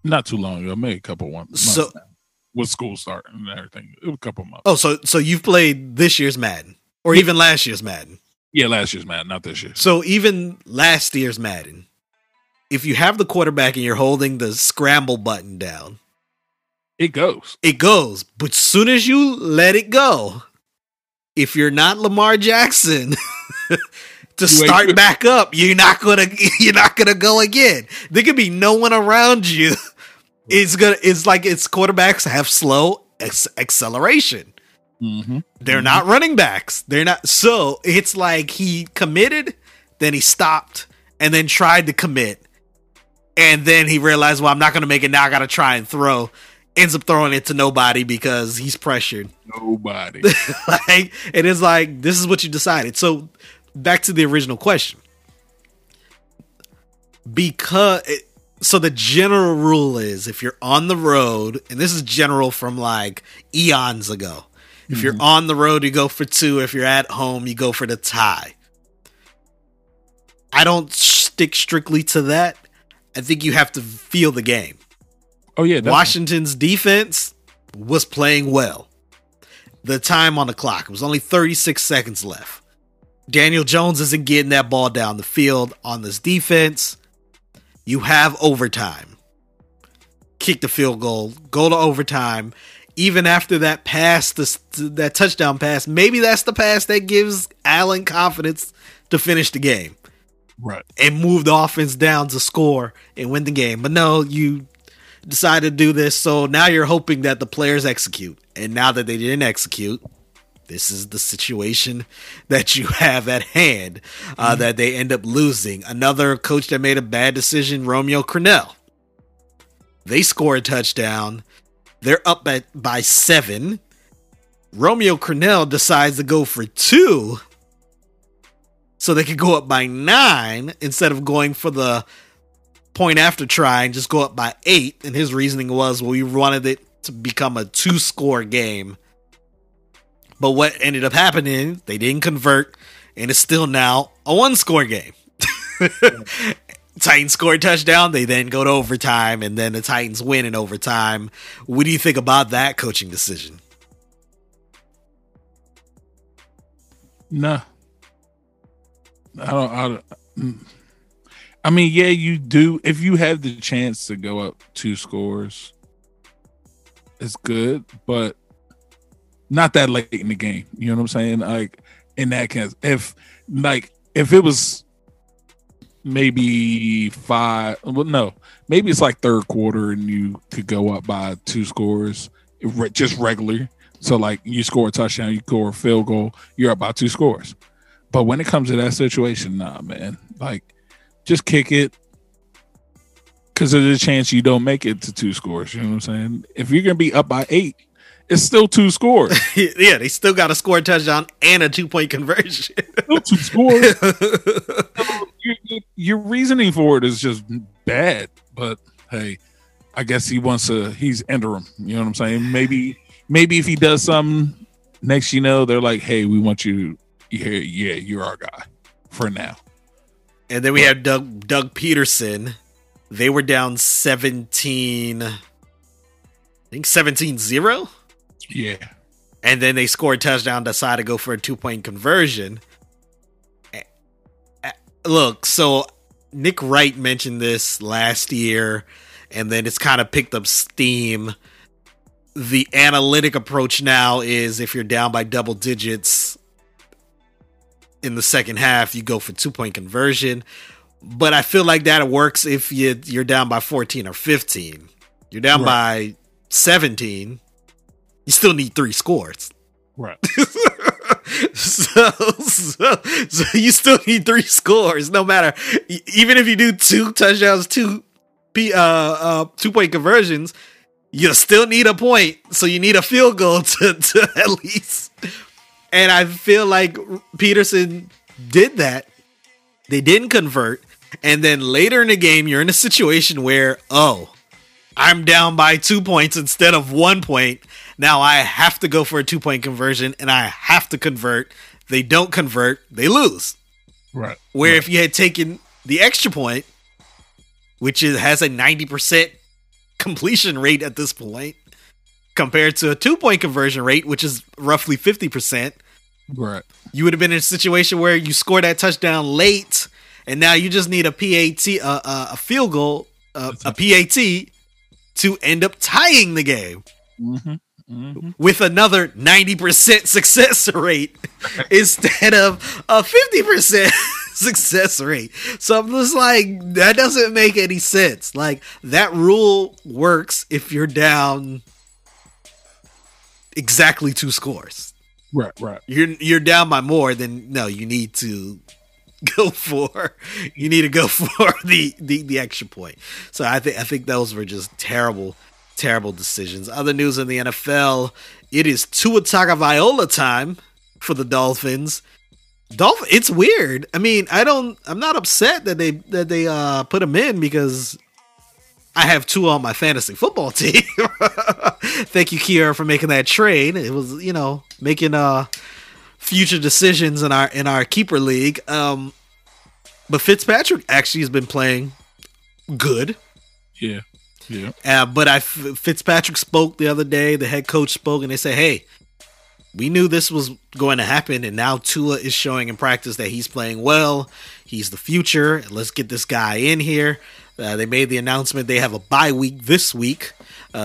Not too long ago, maybe a couple months. So with school starting and everything. It was a couple months. Oh, so you've played this year's Madden or even last year's Madden? Yeah, last year's Madden, not this year. So even last year's Madden, if you have the quarterback and you're holding the scramble button down, it goes. But soon as you let it go, if you're not Lamar Jackson to start back up, you're not gonna go again. There could be no one around you. It's like its quarterbacks have slow acceleration. Mm-hmm. They're not running backs. They're not. So it's like he committed, then he stopped, and then tried to commit, and then he realized, well, I'm not gonna make it now. I gotta try and throw. Ends up throwing it to nobody because he's pressured. Nobody. Like, and it's like, this is what you decided. So back to the original question. So the general rule is, if you're on the road, and this is general from like eons ago, if you're on the road, you go for two. If you're at home, you go for the tie. I don't stick strictly to that. I think you have to feel the game. Oh yeah, definitely. Washington's defense was playing well. The time on the clock, it was only 36 seconds left. Daniel Jones isn't getting that ball down the field on this defense. You have overtime. Kick the field goal, go to overtime. Even after that pass, that touchdown pass, maybe that's the pass that gives Allen confidence to finish the game. Right. And move the offense down to score and win the game. But no, you decide to do this. So now you're hoping that the players execute. And now that they didn't execute, this is the situation that you have at hand, that they end up losing. Another coach that made a bad decision, Romeo Crennel. They score a touchdown. They're up by 7. Romeo Crennel decides to go for 2 so they could go up by 9 instead of going for the point after try and just go up by 8. And his reasoning was, well, we wanted it to become a 2-score game. But what ended up happening, they didn't convert, and it's still now a 1-score game. Titans score a touchdown, they then go to overtime, and then the Titans win in overtime. What do you think about that coaching decision? Nah. I don't. I mean, yeah, you do. If you have the chance to go up 2 scores, it's good, but not that late in the game. You know what I'm saying? Like, in that case, if it was maybe maybe it's like third quarter and you could go up by 2 scores, just regular. So like you score a touchdown, you score a field goal, you're up by 2 scores. But when it comes to that situation, nah, man, like just kick it. Cause there's a chance you don't make it to 2 scores. You know what I'm saying? If you're going to be up by 8, it's still 2 scores. Yeah, they still got to score a touchdown and a 2-point conversion. Still 2 scores. So your reasoning for it is just bad. But hey, I guess he's interim. You know what I'm saying? Maybe if he does something next, they're like, hey, we want you. Yeah, you're our guy for now. And then we have Doug Peterson. They were down 17. I think 17-0. Yeah. And then they score a touchdown, decide to go for a 2-point conversion. Look, so Nick Wright mentioned this last year, and then it's kind of picked up steam. The analytic approach now is, if you're down by double digits in the second half, you go for 2-point conversion. But I feel like that works if you're down by 14 or 15. You're down by 17. You still need 3 scores. Right. so you still need 3 scores, no matter. Even if you do 2 touchdowns, 2-point conversions, you still need a point. So you need a field goal to at least. And I feel like Peterson did that. They didn't convert. And then later in the game, you're in a situation where, I'm down by 2 points instead of 1 point. Now I have to go for a 2-point conversion and I have to convert. They don't convert, they lose. Right. Where if you had taken the extra point, which has a 90% completion rate at this point, compared to a 2-point conversion rate, which is roughly 50%. Right. You would have been in a situation where you score that touchdown late, and now you just need a PAT, a field goal, a PAT to end up tying the game. Mm-hmm. Mm-hmm. With another 90% success rate instead of a 50% success rate. So I'm just like, that doesn't make any sense. Like, that rule works if you're down exactly 2 scores. Right, right. You're down by more, then no, you need to go for the extra point. So I think those were just terrible decisions. Other news in the NFL, it is Tua Tagovailoa time for the Dolphins. It's weird. I mean, I'm not upset that they put him in because I have Tua on my fantasy football team. Thank you, Kiera, for making that trade. It was, making future decisions in our keeper league. But Fitzpatrick actually has been playing good. Yeah. Yeah. But Fitzpatrick spoke the other day. The head coach spoke, and they said, "Hey, we knew this was going to happen, and now Tua is showing in practice that he's playing well. He's the future. Let's get this guy in here." They made the announcement. They have a bye week this week,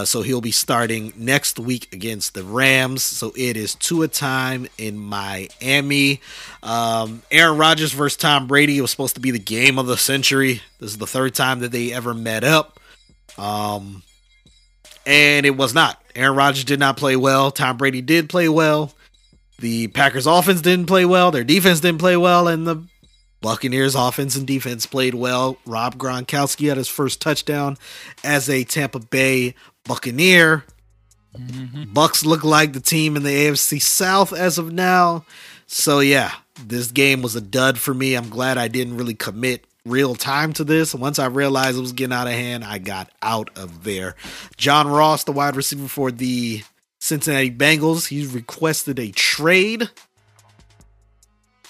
so he'll be starting next week against the Rams. So it is Tua time in Miami. Aaron Rodgers versus Tom Brady was supposed to be the game of the century. This is the third time that they ever met up. And it was not. Aaron Rodgers did not play well. Tom Brady did play well. The Packers offense didn't play well. Their defense didn't play well. And the Buccaneers offense and defense played well. Rob Gronkowski had his first touchdown as a Tampa Bay Buccaneer. Mm-hmm. Bucks look like the team in the AFC South as of now. So yeah, this game was a dud for me. I'm glad I didn't really commit real time to this. Once I realized it was getting out of hand, I got out of there. John Ross, the wide receiver for the Cincinnati Bengals, he requested a trade.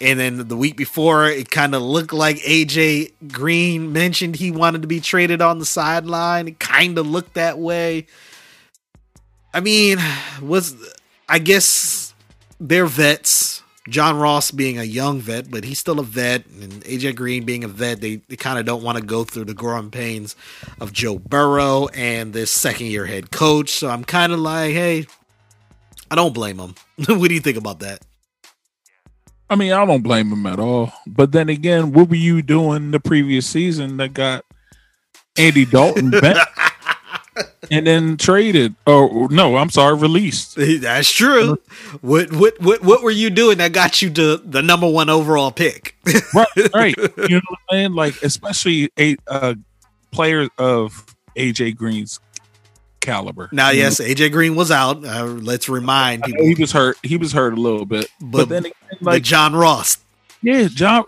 And then the week before, it kind of looked like AJ Green mentioned he wanted to be traded on the sideline. It kind of looked that way. I mean, I guess they're vets. John Ross being a young vet, but he's still a vet, and AJ Green being a vet, they kind of don't want to go through the growing pains of Joe Burrow and this second-year head coach. So I'm kind of like, hey, I don't blame him. What do you think about that? I mean, I don't blame him at all. But then again, what were you doing the previous season that got Andy Dalton back? And then traded, or no, I'm sorry, released. That's true. What were you doing that got you to the number 1 overall pick? right. You know what I'm saying? Like, especially a player of AJ Green's caliber. Now, yes, AJ Green was out. Let's remind people he was hurt. He was hurt a little bit, but then again, like John Ross. Yeah, John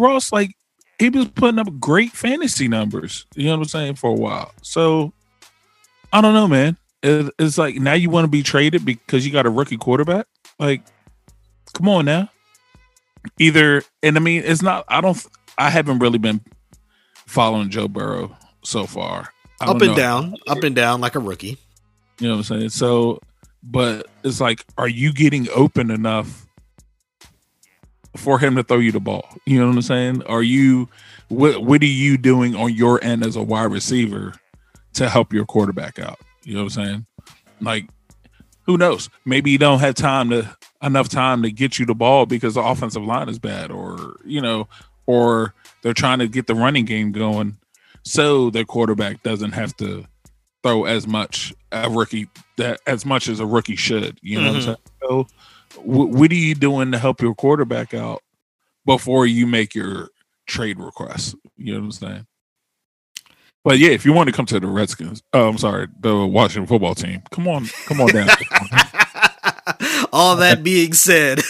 Ross. Like, he was putting up great fantasy numbers. You know what I'm saying? For a while, so. I don't know, man. It's like, now you want to be traded because you got a rookie quarterback? Like, come on now. Either, and I mean, it's not, I haven't really been following Joe Burrow so far. Up and down like a rookie. You know what I'm saying? So, but it's like, are you getting open enough for him to throw you the ball? You know what I'm saying? Are you, what are you doing on your end as a wide receiver to help your quarterback out? You know what I'm saying? Like, who knows? Maybe you don't have enough time to get you the ball because the offensive line is bad, or they're trying to get the running game going so their quarterback doesn't have to throw as much as a rookie should. You know what I'm saying? So what are you doing to help your quarterback out before you make your trade request? You know what I'm saying? But yeah, if you want to come to the Redskins, the Washington Football Team, come on down. All that being said,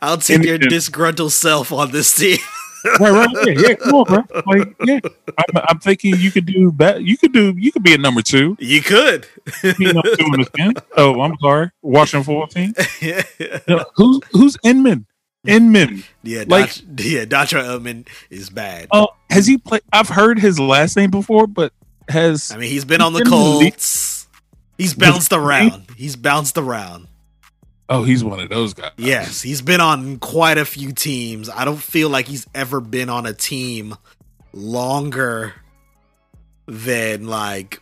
I'll take your disgruntled self on this team. right, yeah, come on, bro. Like, yeah, I'm thinking you could do better. You could be a number 2. You could. I'm sorry, Washington Football Team. Yeah. No, who's Inman? Inman. Yeah, Dotcher Inman is bad. Has he played? I've heard his last name before, but has... I mean, he's been on the Colts. He's bounced around. Oh, he's one of those guys. Yes, he's been on quite a few teams. I don't feel like he's ever been on a team longer than like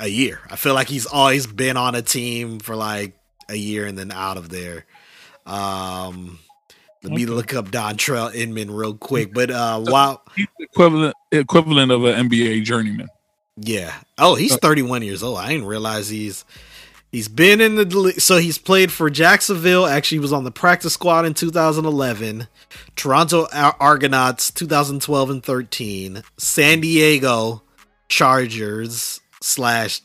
a year. I feel like he's always been on a team for like a year and then out of there. Let me look up Dontrell Inman real quick, but wow, he's equivalent of an NBA journeyman. Yeah. Oh, he's 31 years old. I didn't realize he's been in the so he's played for Jacksonville. Actually, he was on the practice squad in 2011, Toronto Argonauts 2012 and 13, San Diego Chargers /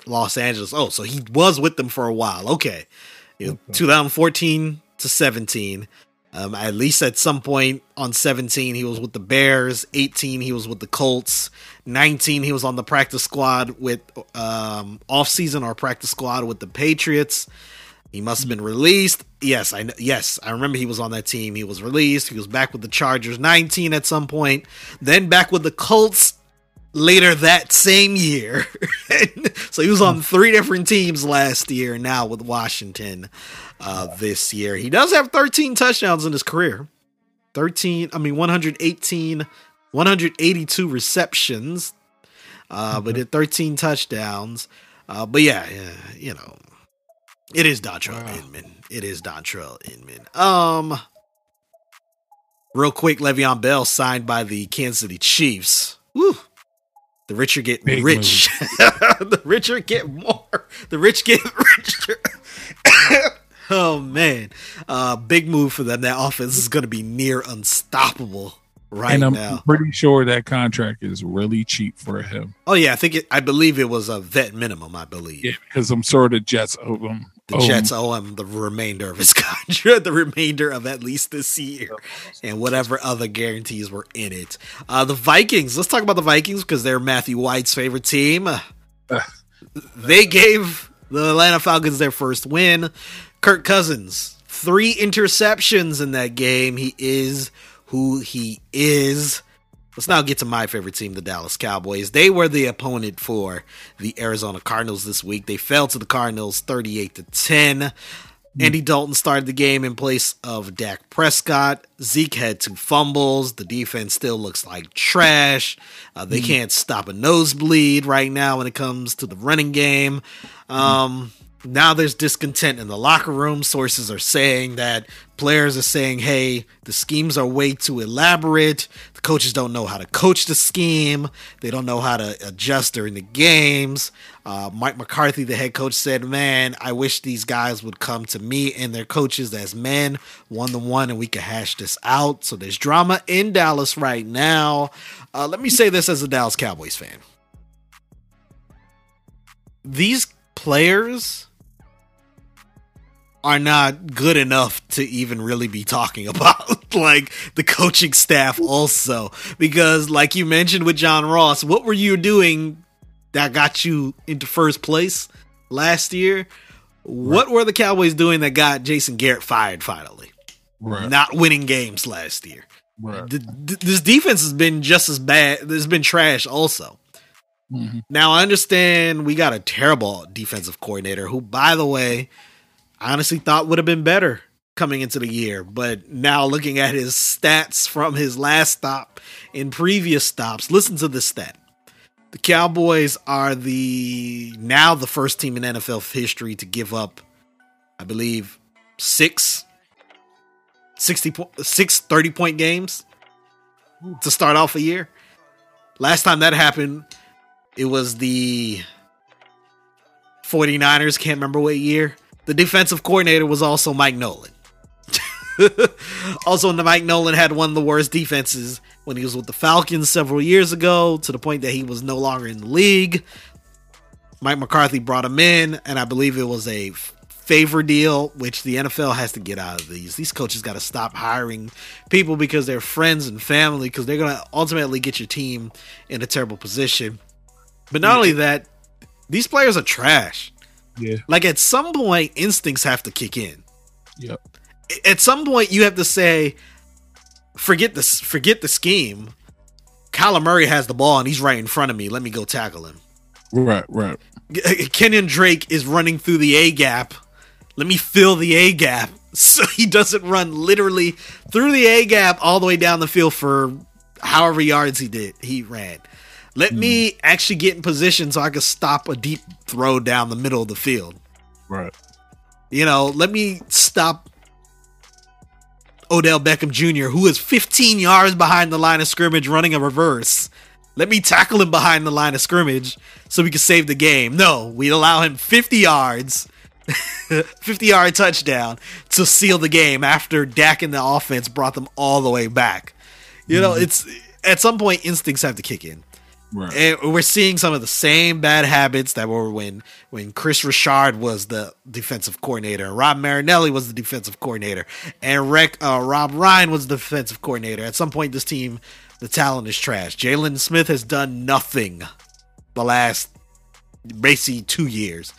Los Angeles. Oh, so he was with them for a while. Okay, 2014 to 17. At least at some point on 17, he was with the Bears. 18, he was with the Colts. 19, he was on the practice squad with offseason or practice squad with the Patriots. He must have been released. Yes, I remember he was on that team. He was released. He was back with the Chargers. 19 at some point. Then back with the Colts later that same year. So he was on 3 different teams last year. Now with Washington. This year he does have 13 touchdowns in his career, 182 receptions, but at 13 touchdowns. But yeah, you know, it is Dontrell Inman. Real quick, Le'Veon Bell signed by the Kansas City Chiefs. Woo. The richer get rich. The richer get more. The rich get richer. Oh, man. Big move for them. That offense is going to be near unstoppable now. I'm pretty sure that contract is really cheap for him. Oh, yeah. I believe it was a vet minimum, I believe. Yeah, because I'm sure the Jets owe him. Jets owe him the remainder of his contract, the remainder of at least this year, and whatever other guarantees were in it. The Vikings. Let's talk about the Vikings because they're Matthew White's favorite team. They gave the Atlanta Falcons their first win. Kirk Cousins, 3 interceptions in that game. He is who he is. Let's now get to my favorite team, the Dallas Cowboys. They were the opponent for the Arizona Cardinals this week. They fell to the Cardinals 38-10. Andy Dalton started the game in place of Dak Prescott. Zeke had 2 fumbles. The defense still looks like trash. They can't stop a nosebleed right now when it comes to the running game. Now there's discontent in the locker room. Sources are saying that players are saying, hey, the schemes are way too elaborate. The coaches don't know how to coach the scheme. They don't know how to adjust during the games. Mike McCarthy, the head coach, said, man, I wish these guys would come to me and their coaches as men, 1-on-1, and we could hash this out. So there's drama in Dallas right now. Let me say this as a Dallas Cowboys fan. These players are not good enough to even really be talking about like the coaching staff also, because like you mentioned with John Ross, what were you doing that got you into first place last year? What were the Cowboys doing that got Jason Garrett fired finally? Not winning games last year. This defense has been just as bad. There's been trash also. Now I understand we got a terrible defensive coordinator who, by the way, I honestly thought would have been better coming into the year. But now looking at his stats from his last stop and previous stops, listen to this stat. The Cowboys are now the first team in NFL history to give up, I believe, 6 30-point games to start off a year. Last time that happened, it was the 49ers. Can't remember what year. The defensive coordinator was also Mike Nolan. Also, Mike Nolan had one of the worst defenses when he was with the Falcons several years ago, to the point that he was no longer in the league. Mike McCarthy brought him in, and I believe it was a favor deal, which the NFL has to get out of these. These coaches got to stop hiring people because they're friends and family, because they're going to ultimately get your team in a terrible position. But not only that, these players are trash. Yeah. Like at some point, instincts have to kick in. Yep. At some point, you have to say, forget the scheme. Kyler Murray has the ball and he's right in front of me. Let me go tackle him. Right. Kenyon Drake is running through the A gap. Let me fill the A gap so he doesn't run literally through the A gap all the way down the field for however yards he ran. Let me actually get in position so I can stop a deep throw down the middle of the field. Right. You know, let me stop Odell Beckham Jr., who is 15 yards behind the line of scrimmage running a reverse. Let me tackle him behind the line of scrimmage so we can save the game. No, we allow him 50 yards, 50-yard touchdown to seal the game after Dak and the offense brought them all the way back. You know, it's at some point instincts have to kick in. Right. And we're seeing some of the same bad habits that were when Chris Richard was the defensive coordinator, and Rob Marinelli was the defensive coordinator, and Rob Ryan was the defensive coordinator. At some point, this team, the talent is trash. Jalen Smith has done nothing the last basically 2 years.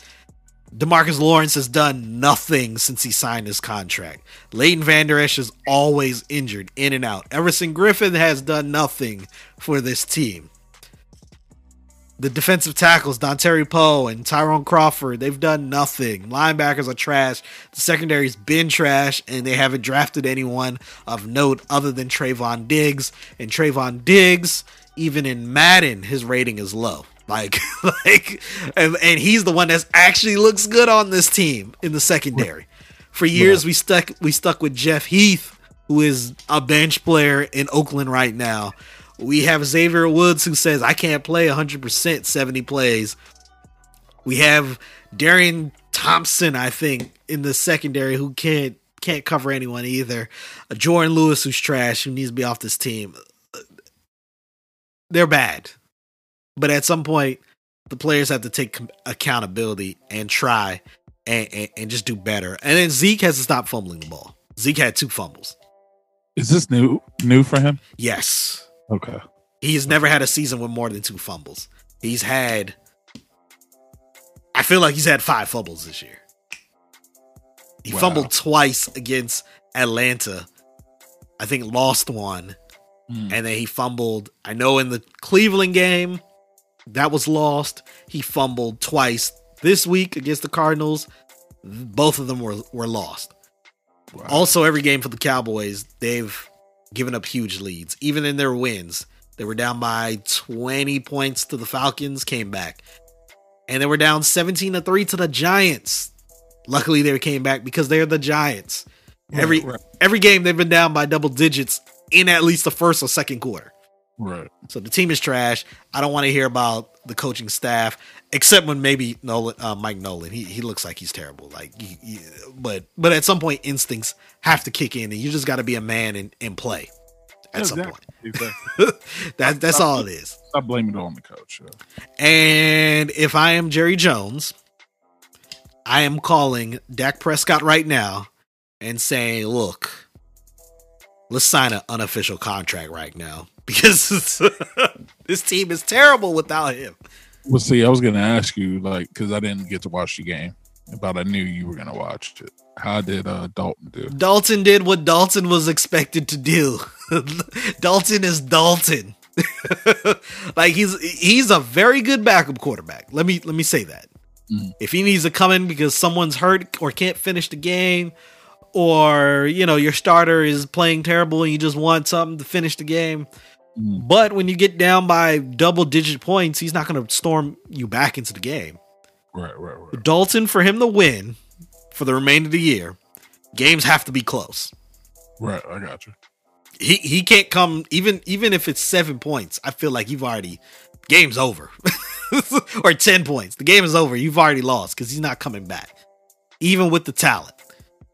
DeMarcus Lawrence has done nothing since he signed his contract. Leighton Vander Esch is always injured, in and out. Everson Griffin has done nothing for this team. The defensive tackles, Dontari Poe and Tyrone Crawford, they've done nothing. Linebackers are trash. The secondary's been trash, and they haven't drafted anyone of note other than Trayvon Diggs. And Trayvon Diggs, even in Madden, his rating is low. And he's the one that actually looks good on this team in the secondary. For years, we stuck with Jeff Heath, who is a bench player in Oakland right now. We have Xavier Woods, who says, I can't play 100% 70 plays. We have Darian Thompson, I think, in the secondary, who can't cover anyone either. Jordan Lewis, who's trash, who needs to be off this team. They're bad. But at some point, the players have to take accountability and try and just do better. And then Zeke has to stop fumbling the ball. Zeke had 2 fumbles. Is this new for him? Yes. Okay. He's never had a season with more than 2 fumbles. I feel like he's had 5 fumbles this year. He fumbled twice against Atlanta. I think lost one. And then he fumbled. I know in the Cleveland game, that was lost. He fumbled twice this week against the Cardinals. Both of them were lost. Wow. Also, every game for the Cowboys, they've giving up huge leads. Even in their wins, they were down by 20 points to the Falcons, came back. And they were down 17-3 to the Giants. Luckily, they came back because they're the Giants. Every game, they've been down by double digits in at least the first or second quarter. Right. So the team is trash. I don't want to hear about the coaching staff, except when maybe Mike Nolan. He looks like he's terrible. But at some point, instincts have to kick in, and you just got to be a man and play. At some point, that's all it is. Stop blaming it on the coach. Yeah. And if I am Jerry Jones, I am calling Dak Prescott right now and saying, "Look, let's sign an unofficial contract right now." Because this team is terrible without him. Well, see, I was going to ask you, because I didn't get to watch the game, but I knew you were going to watch it. How did Dalton do? Dalton did what Dalton was expected to do. Dalton is Dalton. He's a very good backup quarterback. Let me say that. If he needs to come in because someone's hurt or can't finish the game, or your starter is playing terrible and you just want something to finish the game. But when you get down by double-digit points, he's not going to storm you back into the game. Right. Dalton, for him to win for the remainder of the year, games have to be close. Right, I got you. He can't come, even if it's 7 points, I feel like game's over. Or 10 points. The game is over. You've already lost because he's not coming back. Even with the talent.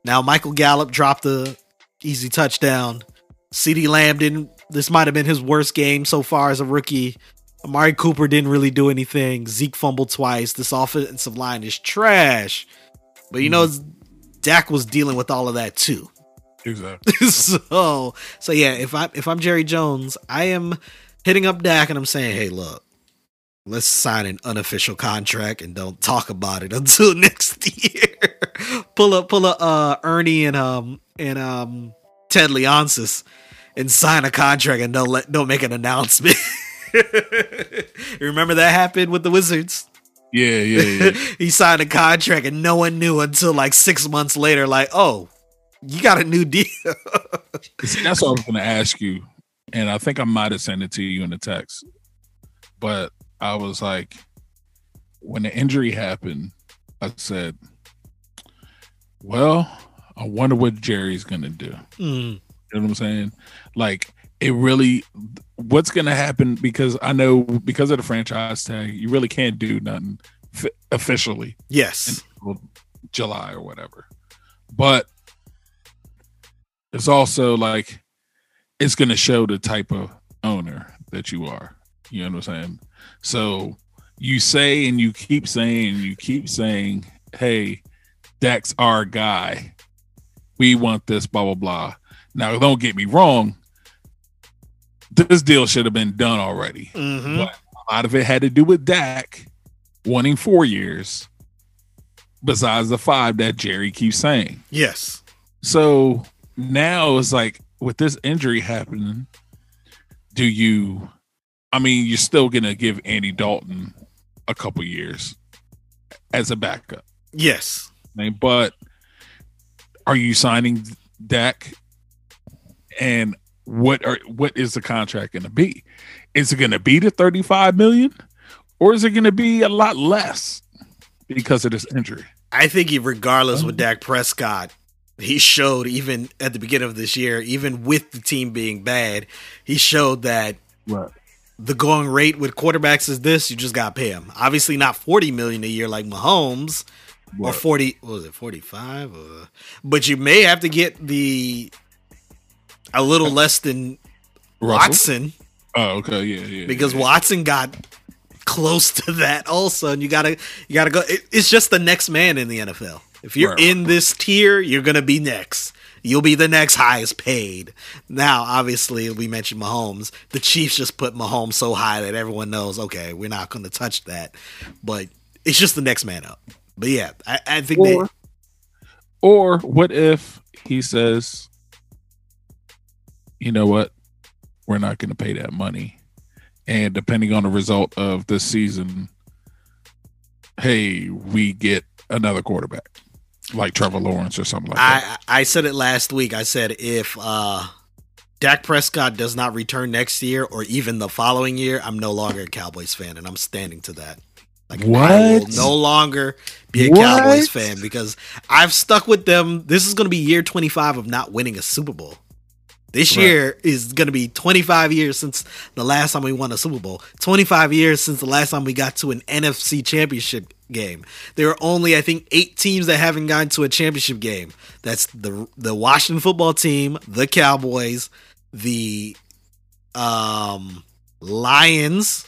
Now, Michael Gallup dropped the easy touchdown. CeeDee Lamb didn't. This might have been his worst game so far as a rookie. Amari Cooper didn't really do anything. Zeke fumbled twice. This offensive line is trash. But Dak was dealing with all of that too. Exactly. So yeah, if I'm Jerry Jones, I am hitting up Dak and I'm saying, hey, look, let's sign an unofficial contract and don't talk about it until next year. pull up Ernie and Ted Leonsis. And sign a contract and don't make an announcement. Remember that happened with the Wizards? Yeah. He signed a contract and no one knew until like 6 months later, like, oh, you got a new deal. See, that's what I was going to ask you. And I think I might have sent it to you in the text. But I was like, when the injury happened, I said, well, I wonder what Jerry's going to do. Mm. You know what I'm saying? Like, it really, what's going to happen? Because I know because of the franchise tag, you really can't do nothing officially. Yes. Until July or whatever. But it's also like, it's going to show the type of owner that you are. You know what I'm saying? So you say, and you keep saying, hey, Dak's our guy. We want this, blah, blah, blah. Now, don't get me wrong. This deal should have been done already. Mm-hmm. But a lot of it had to do with Dak wanting 4 years besides the 5 that Jerry keeps saying. Yes. So now it's like, with this injury happening, you're still going to give Andy Dalton a couple years as a backup. Yes. But are you signing Dak? And what is the contract going to be? Is it going to be the $35 million or is it going to be a lot less because of this injury? I think regardless with Dak Prescott, he showed even at the beginning of this year, even with the team being bad, he showed that the going rate with quarterbacks is this, you just got to pay him. Obviously not $40 million a year like Mahomes or 40, what was it, 45? But you may have to get a little less than Russell? Watson. Oh, okay. Yeah. Because Watson got close to that also. And you gotta go. It's just the next man in the NFL. If you're in this tier, you're going to be next. You'll be the next highest paid. Now, obviously, we mentioned Mahomes. The Chiefs just put Mahomes so high that everyone knows, okay, we're not going to touch that. But it's just the next man up. But yeah, I think Or what if he says, you know what? We're not going to pay that money. And depending on the result of this season, hey, we get another quarterback. Like Trevor Lawrence or something like that. I said it last week. I said if Dak Prescott does not return next year or even the following year, I'm no longer a Cowboys fan, and I'm standing to that. Like, what? I will no longer be a Cowboys fan because I've stuck with them. This is going to be year 25 of not winning a Super Bowl. This year is going to be 25 years since the last time we won a Super Bowl. 25 years since the last time we got to an NFC championship game. There are only, I think, 8 teams that haven't gotten to a championship game. That's the Washington Football Team, the Cowboys, the Lions,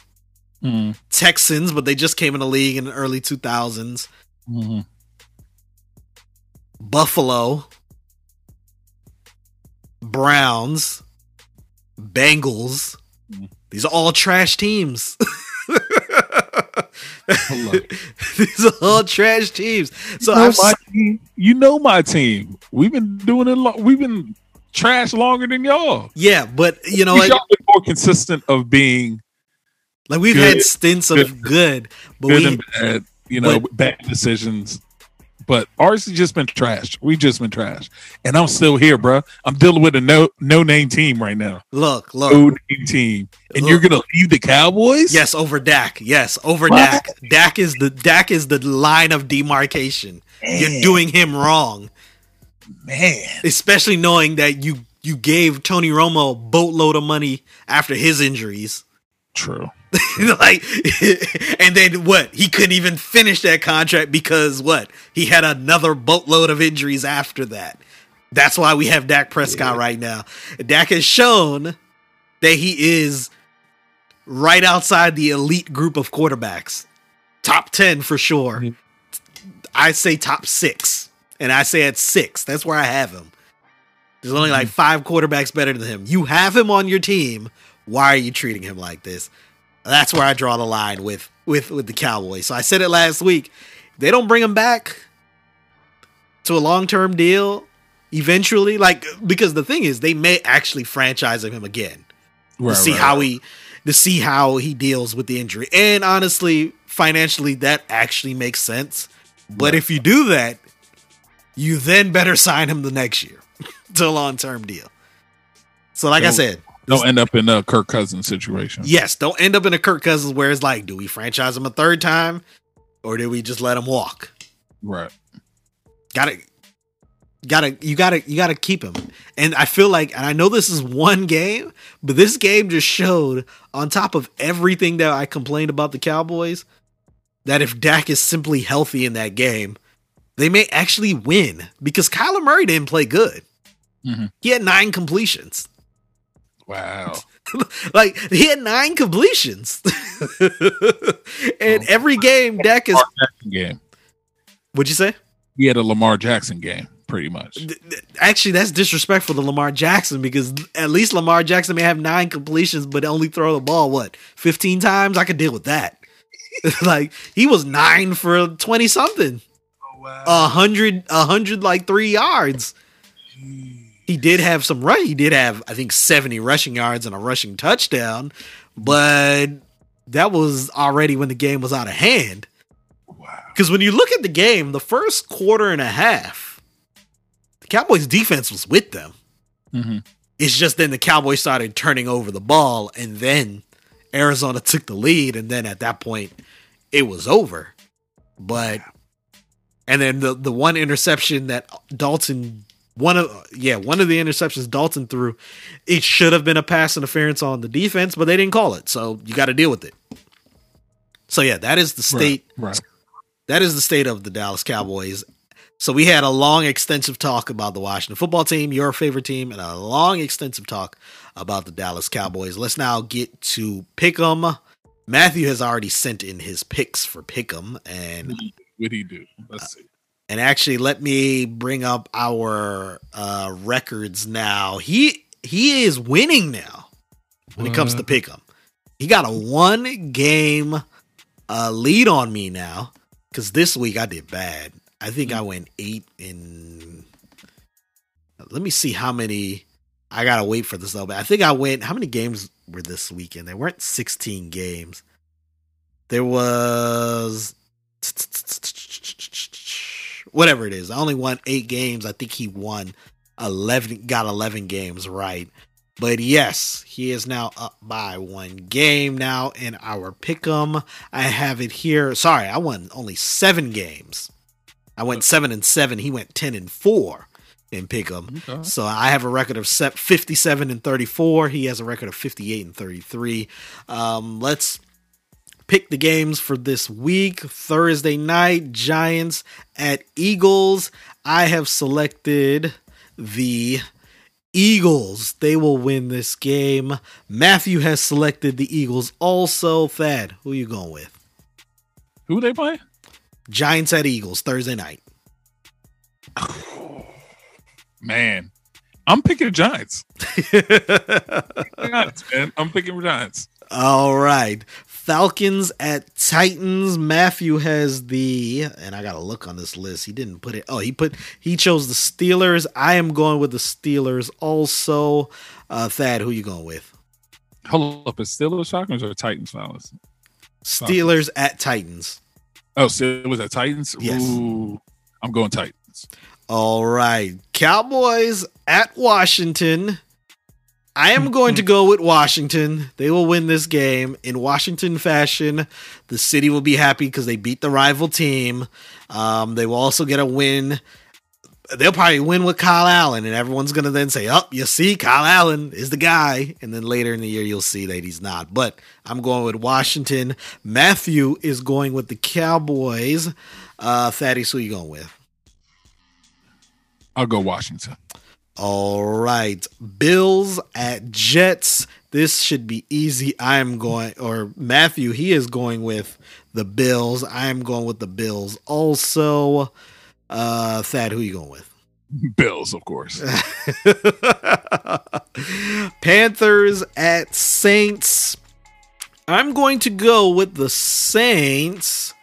Texans, but they just came in the league in the early 2000s. Mm-hmm. Buffalo, Browns, Bengals. These are all trash teams. These are all trash teams. So my team. We've been doing it. We've been trash longer than y'all. Yeah, but you know, y'all been more consistent of being like we've good, had stints of good, but good and bad. You know, bad decisions. But ours has just been trashed. We've just been trashed. And I'm still here, bro. I'm dealing with a no-name team right now. Look. No-name team. And you're going to leave the Cowboys? Yes, over Dak. Dak. Dak is the line of demarcation. Man. You're doing him wrong. Man. Especially knowing that you gave Tony Romo a boatload of money after his injuries. True. Like, and then what? He couldn't even finish that contract because what? He had another boatload of injuries after that. That's why we have Dak Prescott right now. Dak has shown that he is right outside the elite group of quarterbacks. Top 10 for sure. I say top 6. And I say at 6. That's where I have him. There's only like 5 quarterbacks better than him. You have him on your team. Why are you treating him like this? That's where I draw the line with the Cowboys. So I said it last week. They don't bring him back to a long-term deal eventually. Because the thing is, they may actually franchise him again. Right, to see how he... to see how he deals with the injury. And honestly, financially, that actually makes sense. But if you do that, you then better sign him the next year to a long-term deal. So like I said, don't end up in a Kirk Cousins situation. Yes. Don't end up in a Kirk Cousins where it's like, do we franchise him a third time or do we just let him walk? Right. You gotta keep him. And I feel like, and I know this is one game, but this game just showed, on top of everything that I complained about the Cowboys, that if Dak is simply healthy in that game, they may actually win, because Kyler Murray didn't play good. Mm-hmm. He had 9 completions. Wow. Like, he had 9 completions. And every game Dak is... Game. What'd you say? He had a Lamar Jackson game, pretty much. Actually, that's disrespectful to Lamar Jackson, because at least Lamar Jackson may have 9 completions, but only throw the ball, 15 times? I could deal with that. Like, he was 9 for 20-something. Oh, wow. 3 yards. Jeez. He did have some rush. He did have, I think, 70 rushing yards and a rushing touchdown, but that was already when the game was out of hand. Wow. Because when you look at the game, the first quarter and a half, the Cowboys' defense was with them. Mm-hmm. It's just then the Cowboys started turning over the ball, and then Arizona took the lead, and then at that point, it was over. But, and then the one interception that Dalton... One of the interceptions Dalton threw, it should have been a pass interference on the defense, but they didn't call it. So you got to deal with it. So yeah, that is the state. Right. That is the state of the Dallas Cowboys. So we had a long, extensive talk about the Washington Football Team, your favorite team, and a long, extensive talk about the Dallas Cowboys. Let's now get to Pick'em. Matthew has already sent in his picks for Pick'em, and what do you do? Let's see. And actually, let me bring up our records now. He is winning now when it comes to Pick'em. He got a 1-game lead on me now, because this week I did bad. I think I went 8 in... Let me see how many... I got to wait for this, though. But I think I went... How many games were this weekend? There weren't 16 games. There was... Whatever it is, I only won 8 games. I think he won 11 games right. But yes, he is now up by 1 game now in our Pick'em. I have it here. Sorry, I won only 7 games. I went 7-7. He went 10-4 in Pick'em. Okay. So I have a record of 57-34. He has a record of 58-33. Let's pick the games for this week. Thursday night, Giants at Eagles. I have selected the Eagles. They will win this game. Matthew has selected the Eagles also. Thad, who are you going with? Who they play? Giants at Eagles, Thursday night. Man, I'm picking Giants. I'm picking Giants. All right. Falcons at Titans. Matthew has and I got to look on this list. He didn't put it. Oh, he chose the Steelers. I am going with the Steelers also. Thad, who you going with? Hold up. Is Steelers Falcons or Titans Falcons? Steelers at Titans. Oh, Steelers at Titans? Yes. Ooh, I'm going Titans. All right. Cowboys at Washington. I am going to go with Washington. They will win this game in Washington fashion. The city will be happy because they beat the rival team. They will also get a win. They'll probably win with Kyle Allen, and everyone's going to then say, oh, you see, Kyle Allen is the guy. And then later in the year, you'll see that he's not. But I'm going with Washington. Matthew is going with the Cowboys. Thaddeus, who are you going with? I'll go Washington. All right. Bills at Jets. This should be easy. Matthew, he is going with the Bills. I am going with the Bills also. Thad, who are you going with? Bills, of course. Panthers at Saints. I'm going to go with the Saints.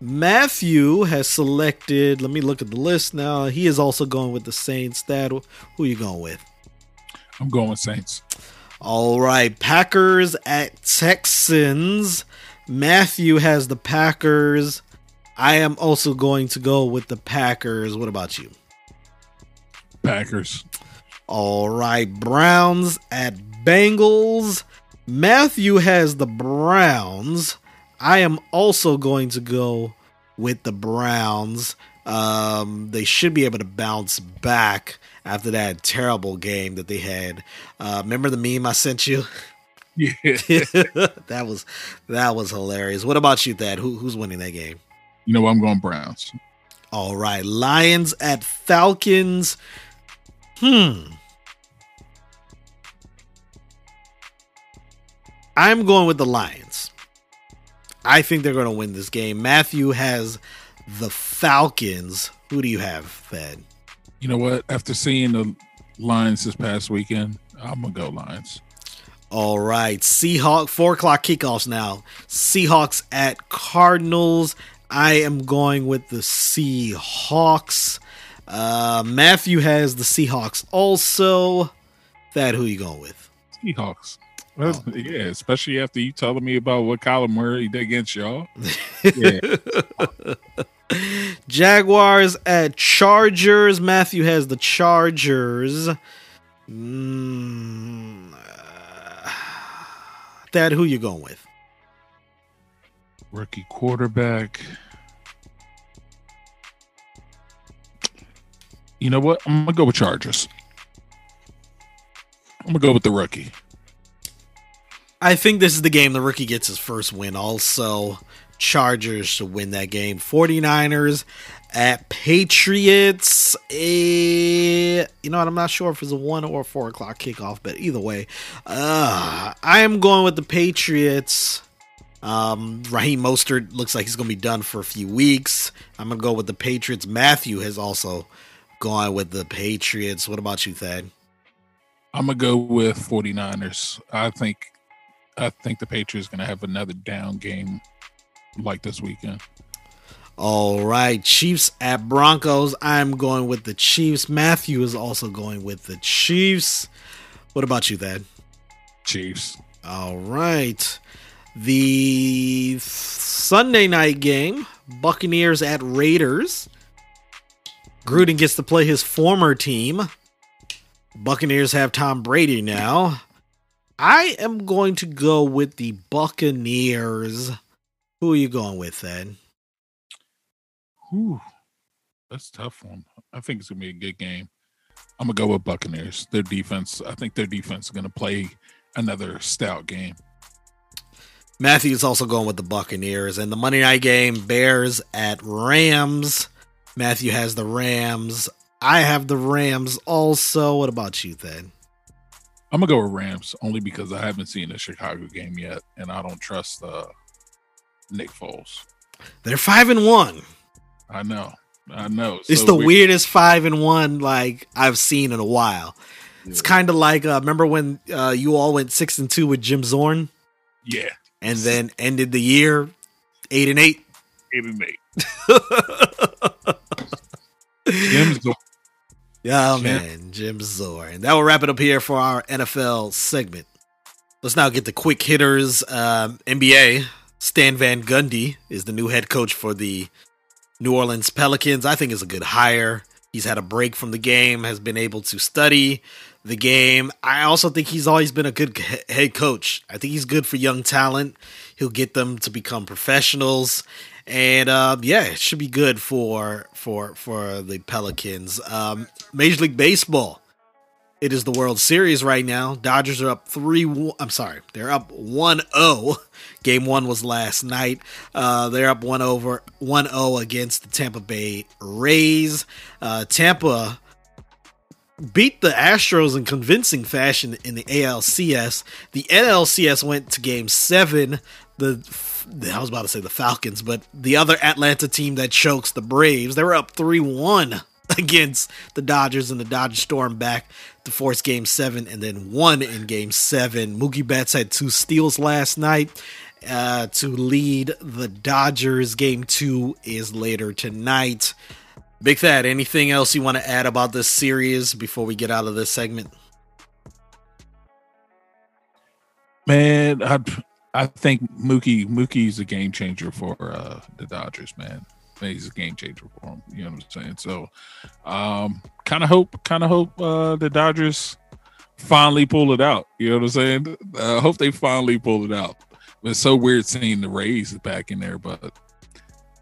Matthew has selected, let me look at the list now. He is also going with the Saints. Thad, who are you going with? I'm going with Saints. All right, Packers at Texans. Matthew has the Packers. I am also going to go with the Packers. What about you? Packers. All right, Browns at Bengals. Matthew has the Browns. I am also going to go with the Browns. They should be able to bounce back after that terrible game that they had. Remember the meme I sent you? Yeah. that was hilarious. What about you, Thad? Who's winning that game? You know, I'm going Browns. All right. Lions at Falcons. I'm going with the Lions. I think they're going to win this game. Matthew has the Falcons. Who do you have, Thad? You know what? After seeing the Lions this past weekend, I'm going to go Lions. All right. Seahawks, 4 o'clock kickoffs now. Seahawks at Cardinals. I am going with the Seahawks. Matthew has the Seahawks also. Thad, who are you going with? Seahawks. Well, yeah, especially after you telling me about what Kyler Murray did against y'all. Yeah. Jaguars at Chargers. Matthew has the Chargers. Thad, who you going with? Rookie quarterback. You know what? I'm going to go with Chargers. I'm going to go with the rookie. I think this is the game the rookie gets his first win. Also, Chargers to win that game. 49ers at Patriots. You know what? I'm not sure if it's a 1 or a 4 o'clock kickoff, but either way, I am going with the Patriots. Raheem Mostert looks like he's going to be done for a few weeks. I'm going to go with the Patriots. Matthew has also gone with the Patriots. What about you, Thad? I'm going to go with 49ers. I think the Patriots are going to have another down game like this weekend. All right. Chiefs at Broncos. I'm going with the Chiefs. Matthew is also going with the Chiefs. What about you, Thad? Chiefs. All right. The Sunday night game, Buccaneers at Raiders. Gruden gets to play his former team. Buccaneers have Tom Brady now. I am going to go with the Buccaneers. Who are you going with, then? Ooh, that's a tough one. I think it's going to be a good game. I'm going to go with Buccaneers. I think their defense is going to play another stout game. Matthew's also going with the Buccaneers. And the Monday night game, Bears at Rams. Matthew has the Rams. I have the Rams also. What about you, then? I'm going to go with Rams only because I haven't seen the Chicago game yet, and I don't trust Nick Foles. They're 5-1. I know. It's so the weirdest 5-1 like I've seen in a while. Yeah. It's kind of like, remember when you all went 6-2 with Jim Zorn? Yeah. And then ended the year 8-8? 8-8. Jim's going. Oh, man, Jim Zorn. That will wrap it up here for our NFL segment. Let's now get the quick hitters. NBA, Stan Van Gundy is the new head coach for the New Orleans Pelicans. I think it's a good hire. He's had a break from the game, has been able to study the game. I also think he's always been a good head coach. I think he's good for young talent. He'll get them to become professionals. And it should be good for the Pelicans. Major League Baseball. It is the World Series right now. Dodgers are up 3-1. I'm sorry. They're up 1-0. Game 1 was last night. They're up 1-0 against the Tampa Bay Rays. Tampa beat the Astros in convincing fashion in the ALCS. The NLCS went to Game 7. I was about to say the Falcons, but the other Atlanta team that chokes, the Braves, they were up 3-1 against the Dodgers, and the Dodgers stormed back to force Game 7 and then won in Game 7. Mookie Betts had 2 steals last night to lead the Dodgers. Game 2 is later tonight. Big Thad, anything else you want to add about this series before we get out of this segment? Man, I think Mookie's a game changer for the Dodgers, man. He's a game changer for them. You know what I'm saying? So, kind of hope the Dodgers finally pull it out. You know what I'm saying? I hope they finally pull it out. It's so weird seeing the Rays back in there, but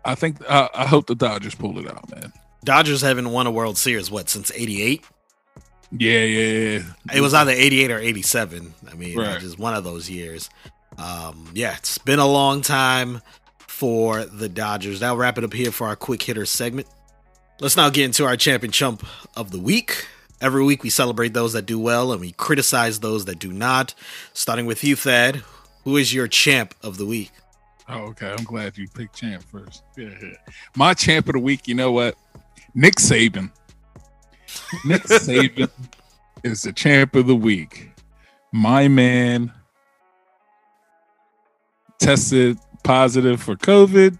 I think I hope the Dodgers pull it out, man. Dodgers haven't won a World Series, what, since 88? Yeah. It was either 88 or 87. I mean, right. Just one of those years. It's been a long time for the Dodgers. That'll wrap it up here for our quick hitter segment. Let's now get into our champion chump of the week. Every week we celebrate those that do well and we criticize those that do not. Starting with you, Thad, who is your champ of the week? Oh, okay. I'm glad you picked champ first. Yeah. My champ of the week, you know what? Nick Saban. Nick Saban is the champ of the week. My man tested positive for COVID.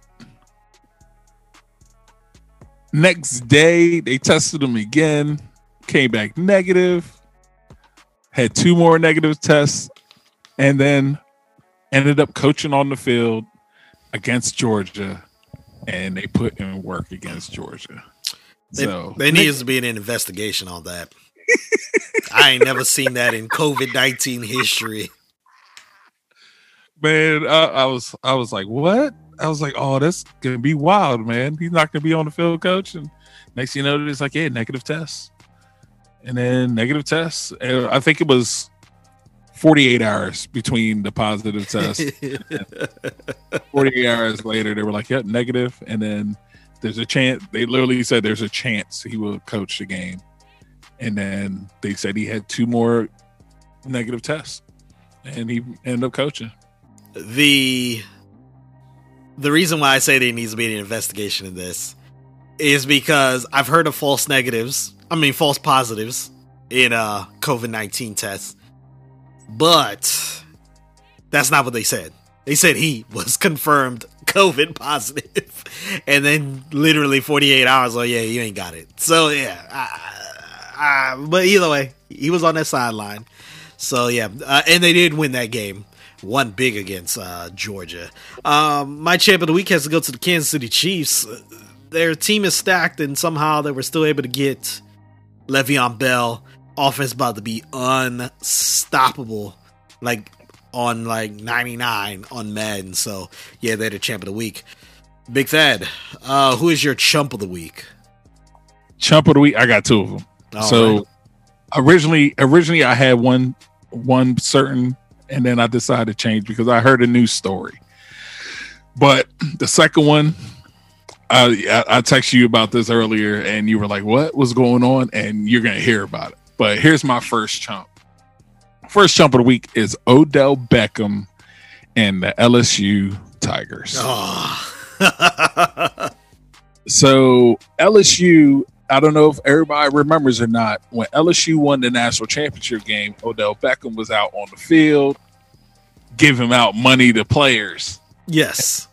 Next day, they tested him again, came back negative, had two more negative tests, and then ended up coaching on the field against Georgia, and they put in work against Georgia. So there needs to be an investigation on that. I ain't never seen that in COVID-19 history. Man, I was like, what? I was like, oh, that's gonna be wild, man. He's not gonna be on the field, coach. And next thing you know, it's like, yeah, negative tests, and then negative tests. And I think it was 48 hours between the positive test. 48 hours later, they were like, yep, negative. And then there's a chance. They literally said there's a chance he will coach the game. And then they said he had two more negative tests, and he ended up coaching. The reason why I say there needs to be an investigation in this is because I've heard of false positives in COVID-19 tests, but that's not what they said. They said he was confirmed COVID positive, and then literally 48 hours, oh yeah, you ain't got it. So yeah, but either way, he was on that sideline. So yeah, and they did win that game. One big against Georgia. My champ of the week has to go to the Kansas City Chiefs. Their team is stacked, and somehow they were still able to get Le'Veon Bell. Offense about to be unstoppable, like on like 99 on Madden. So yeah, they're the champ of the week. Big Thad, who is your chump of the week? Chump of the week, I got two of them. Originally I had one certain. And then I decided to change because I heard a new story. But the second one, I texted you about this earlier, and you were like, what was going on? And you're going to hear about it. But here's my first chump. First chump of the week is Odell Beckham and the LSU Tigers. Oh. So LSU, I don't know if everybody remembers or not, when LSU won the national championship game, Odell Beckham was out on the field giving out money to players. Yes.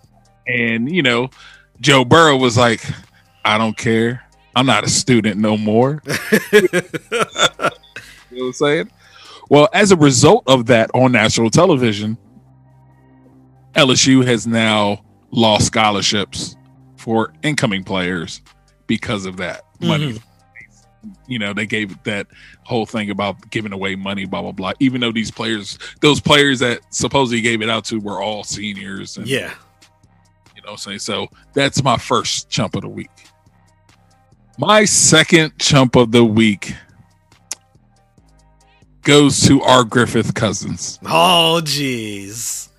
And, you know, Joe Burrow was like, I don't care. I'm not a student no more. You know what I'm saying? Well, as a result of that on national television, LSU has now lost scholarships for incoming players because of that money. You know, they gave that whole thing about giving away money, blah, blah, blah, even though those players that supposedly gave it out to were all seniors. And, yeah. You know what I'm saying? So that's my first chump of the week. My second chump of the week goes to our Griffith Cousins. Oh, geez.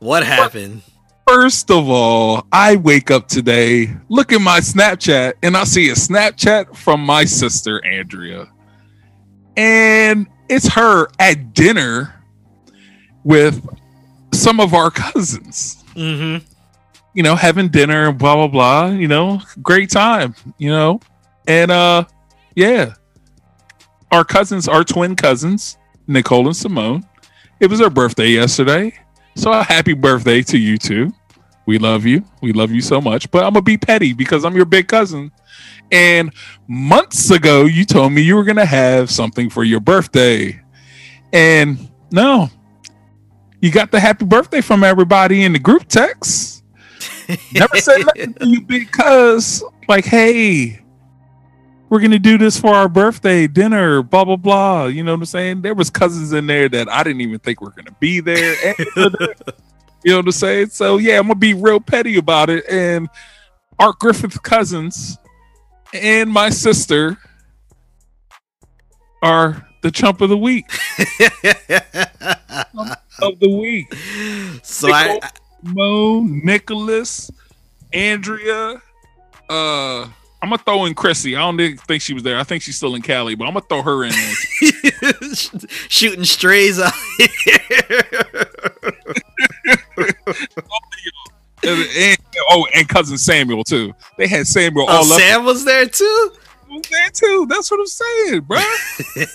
What happened? First of all, I wake up today, look at my Snapchat, and I see a Snapchat from my sister, Andrea. And it's her at dinner with some of our cousins. Mm-hmm. You know, having dinner, blah, blah, blah. You know, great time, you know. And, yeah, our twin cousins, Nicole and Simone. It was her birthday yesterday. So happy birthday to you two. We love you. We love you so much. But I'm going to be petty because I'm your big cousin. And months ago, you told me you were going to have something for your birthday. And no, You got the happy birthday from everybody in the group text. Never said nothing to you because, like, hey, we're going to do this for our birthday dinner, blah, blah, blah. You know what I'm saying? There was cousins in there that I didn't even think were going to be there. You know what I'm saying? So, yeah, I'm going to be real petty about it. And Art Griffith's cousins and my sister are the chump of the week. Of the week. So Nicole, Mo, Nicholas, Andrea, I'm gonna throw in Chrissy. I don't think she was there. I think she's still in Cali, but I'm gonna throw her in there. Shooting strays out here. and cousin Samuel too. They had Samuel all up. Sam was there too? There too. That's what I'm saying, bro.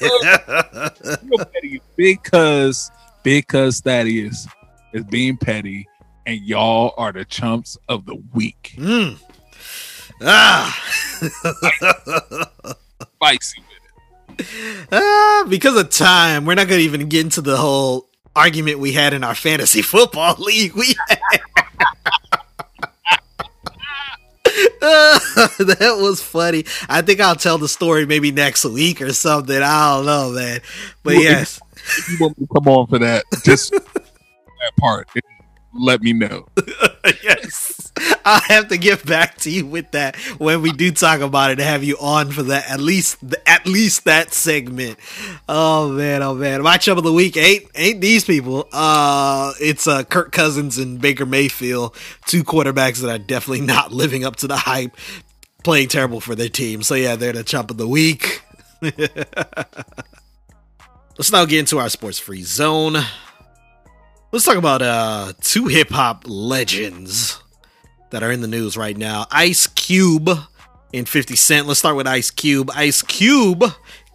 You're petty because that is being petty, and y'all are the chumps of the week. Mm. Spicy with it. Because of time, we're not going to even get into the whole argument we had in our fantasy football league. That was funny. I think I'll tell the story maybe next week or something. I don't know, man. But yes. If you want me to come on for that, just that part, let me know. Yes. I'll have to get back to you with that when we do talk about it, to have you on for that, at least that segment. Oh man. My chump of the week ain't these people. It's Kirk Cousins and Baker Mayfield, two quarterbacks that are definitely not living up to the hype, playing terrible for their team. So yeah, they're the chump of the week. Let's now get into our sports free zone. Let's talk about two hip-hop legends that are in the news right now. Ice Cube and 50 Cent. Let's start with Ice Cube. Ice Cube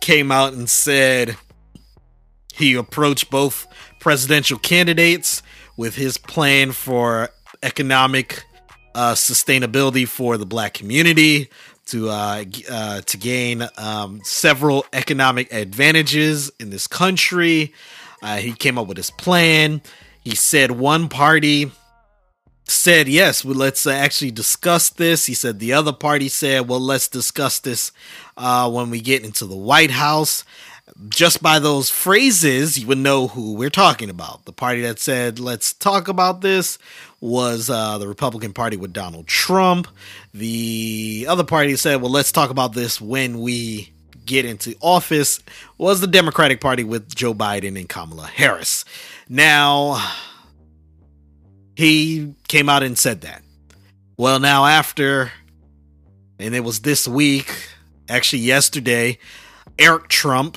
came out and said he approached both presidential candidates with his plan for economic sustainability for the black community to gain several economic advantages in this country. He came up with his plan. He said one party said, yes, well, let's actually discuss this. He said the other party said, well, let's discuss this when we get into the White House. Just by those phrases, you would know who we're talking about. The party that said, let's talk about this, was the Republican Party with Donald Trump. The other party said, well, let's talk about this when we get into office, was the Democratic Party with Joe Biden and Kamala Harris. Now, he came out and said that. Well, now after, and it was this week, actually yesterday, Eric Trump,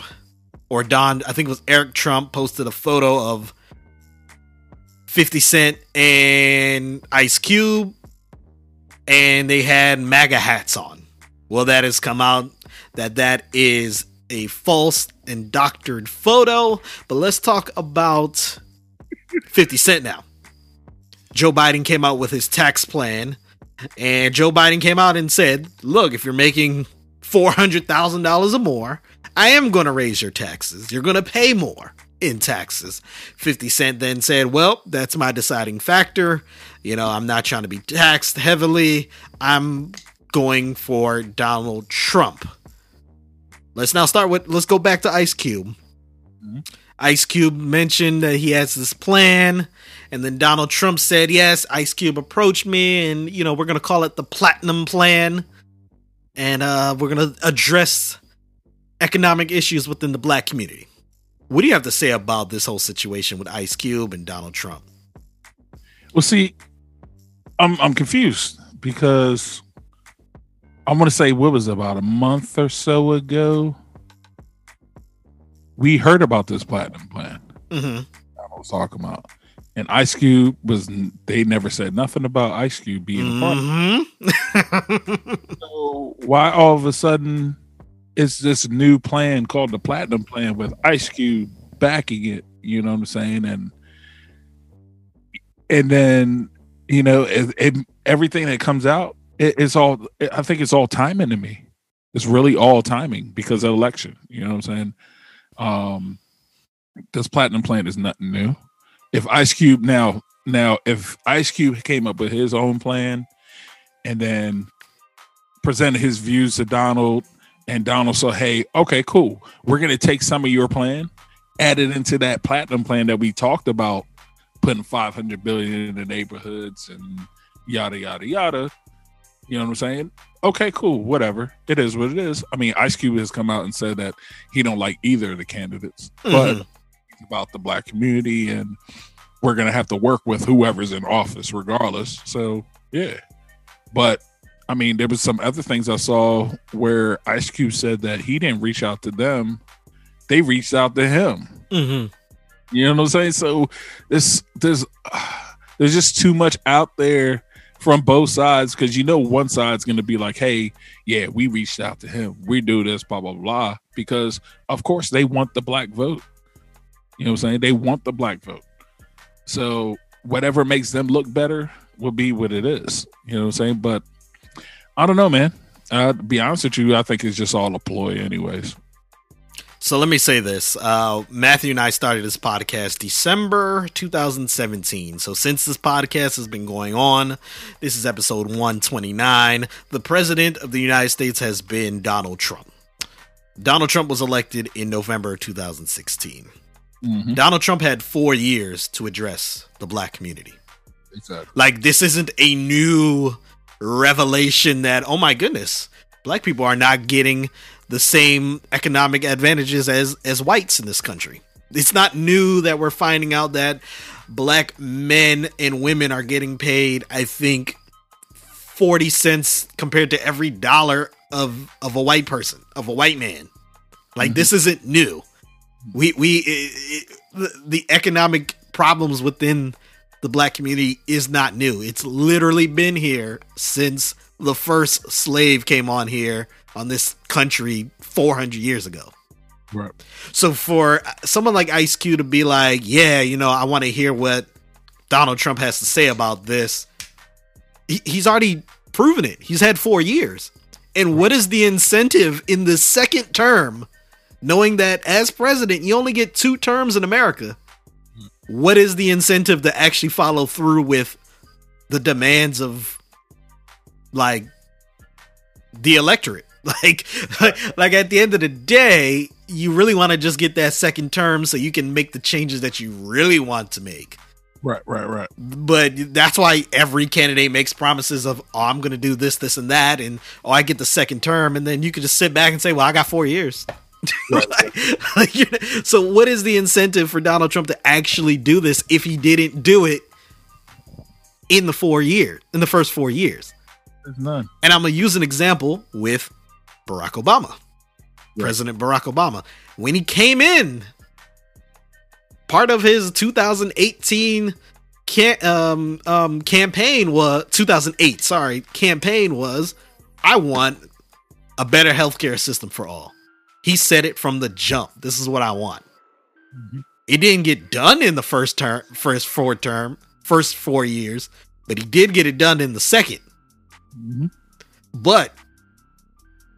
or Don, I think it was Eric Trump, posted a photo of 50 Cent and Ice Cube, and they had MAGA hats on. Well, that has come out that is a false and doctored photo. But let's talk about 50 Cent now. Joe Biden came out with his tax plan, and Joe Biden came out and said, look, if you're making $400,000 or more, I am going to raise your taxes. You're going to pay more in taxes. 50 Cent then said, well, that's my deciding factor. You know, I'm not trying to be taxed heavily. I'm going for Donald Trump. Let's go back to Ice Cube. Mm-hmm. Ice Cube mentioned that he has this plan, and then Donald Trump said, yes, Ice Cube approached me, and, you know, we're going to call it the Platinum Plan, and we're going to address economic issues within the black community. What do you have to say about this whole situation with Ice Cube and Donald Trump? Well, see, I'm confused because I want to say what was about a month or so ago, we heard about this Platinum Plan. Mm-hmm. I was talking about, and Ice Cube they never said nothing about Ice Cube being a part of it. So why all of a sudden it's this new plan called the Platinum Plan with Ice Cube backing it? You know what I'm saying? And then, you know, everything that comes out, it's all, I think it's all timing to me. It's really all timing because of the election. You know what I'm saying? This Platinum Plan is nothing new. If Ice Cube now if Ice Cube came up with his own plan and then presented his views to Donald, and Donald said, hey, okay, cool, we're going to take some of your plan, add it into that platinum plan that we talked about, putting $500 billion in the neighborhoods and yada, yada, yada. You know what I'm saying? Okay, cool, whatever. It is what it is. I mean, Ice Cube has come out and said that he don't like either of the candidates, but it's about the black community, and we're going to have to work with whoever's in office regardless. So, yeah. But, I mean, there was some other things I saw where Ice Cube said that he didn't reach out to them. They reached out to him. Mm-hmm. You know what I'm saying? So, there's just too much out there from both sides, because you know one side's going to be like, hey, yeah, we reached out to him, we do this, blah, blah, blah, because, of course, they want the black vote. You know what I'm saying? They want the black vote. So whatever makes them look better will be what it is. You know what I'm saying? But I don't know, man. To be honest with you, I think it's just all a ploy anyways. So let me say this. Matthew and I started this podcast December 2017. So since this podcast has been going on, this is episode 129. The president of the United States has been Donald Trump. Donald Trump was elected in November 2016. Mm-hmm. Donald Trump had 4 years to address the black community. Exactly. Like, this isn't a new revelation that, oh my goodness, black people are not getting the same economic advantages as whites in this country. It's not new that we're finding out that black men and women are getting paid, I think, 40 cents compared to every dollar of a white person, of a white man. Like, mm-hmm. This isn't new. The economic problems within the black community is not new. It's literally been here since the first slave came on here on this country 400 years ago. Right. So for someone like Ice Cube to be like, yeah, you know, I want to hear what Donald Trump has to say about this. He's already proven it. He's had 4 years. And what is the incentive in the second term, knowing that as president, you only get 2 terms in America? What is the incentive to actually follow through with the demands of, like, the electorate? Like at the end of the day, you really want to just get that second term so you can make the changes that you really want to make. Right. But that's why every candidate makes promises of, oh, I'm going to do this, this, and that, and, oh, I get the second term, and then you can just sit back and say, well, I got 4 years. Right. So what is the incentive for Donald Trump to actually do this if he didn't do it in the first 4 years? There's none. And I'm going to use an example with Barack Obama. Yeah. President Barack Obama, when he came in, part of his 2018 campaign was, I want a better healthcare system for all. He said it from the jump. This is what I want. Mm-hmm. It didn't get done in the first 4 years, but he did get it done in the second. Mm-hmm. But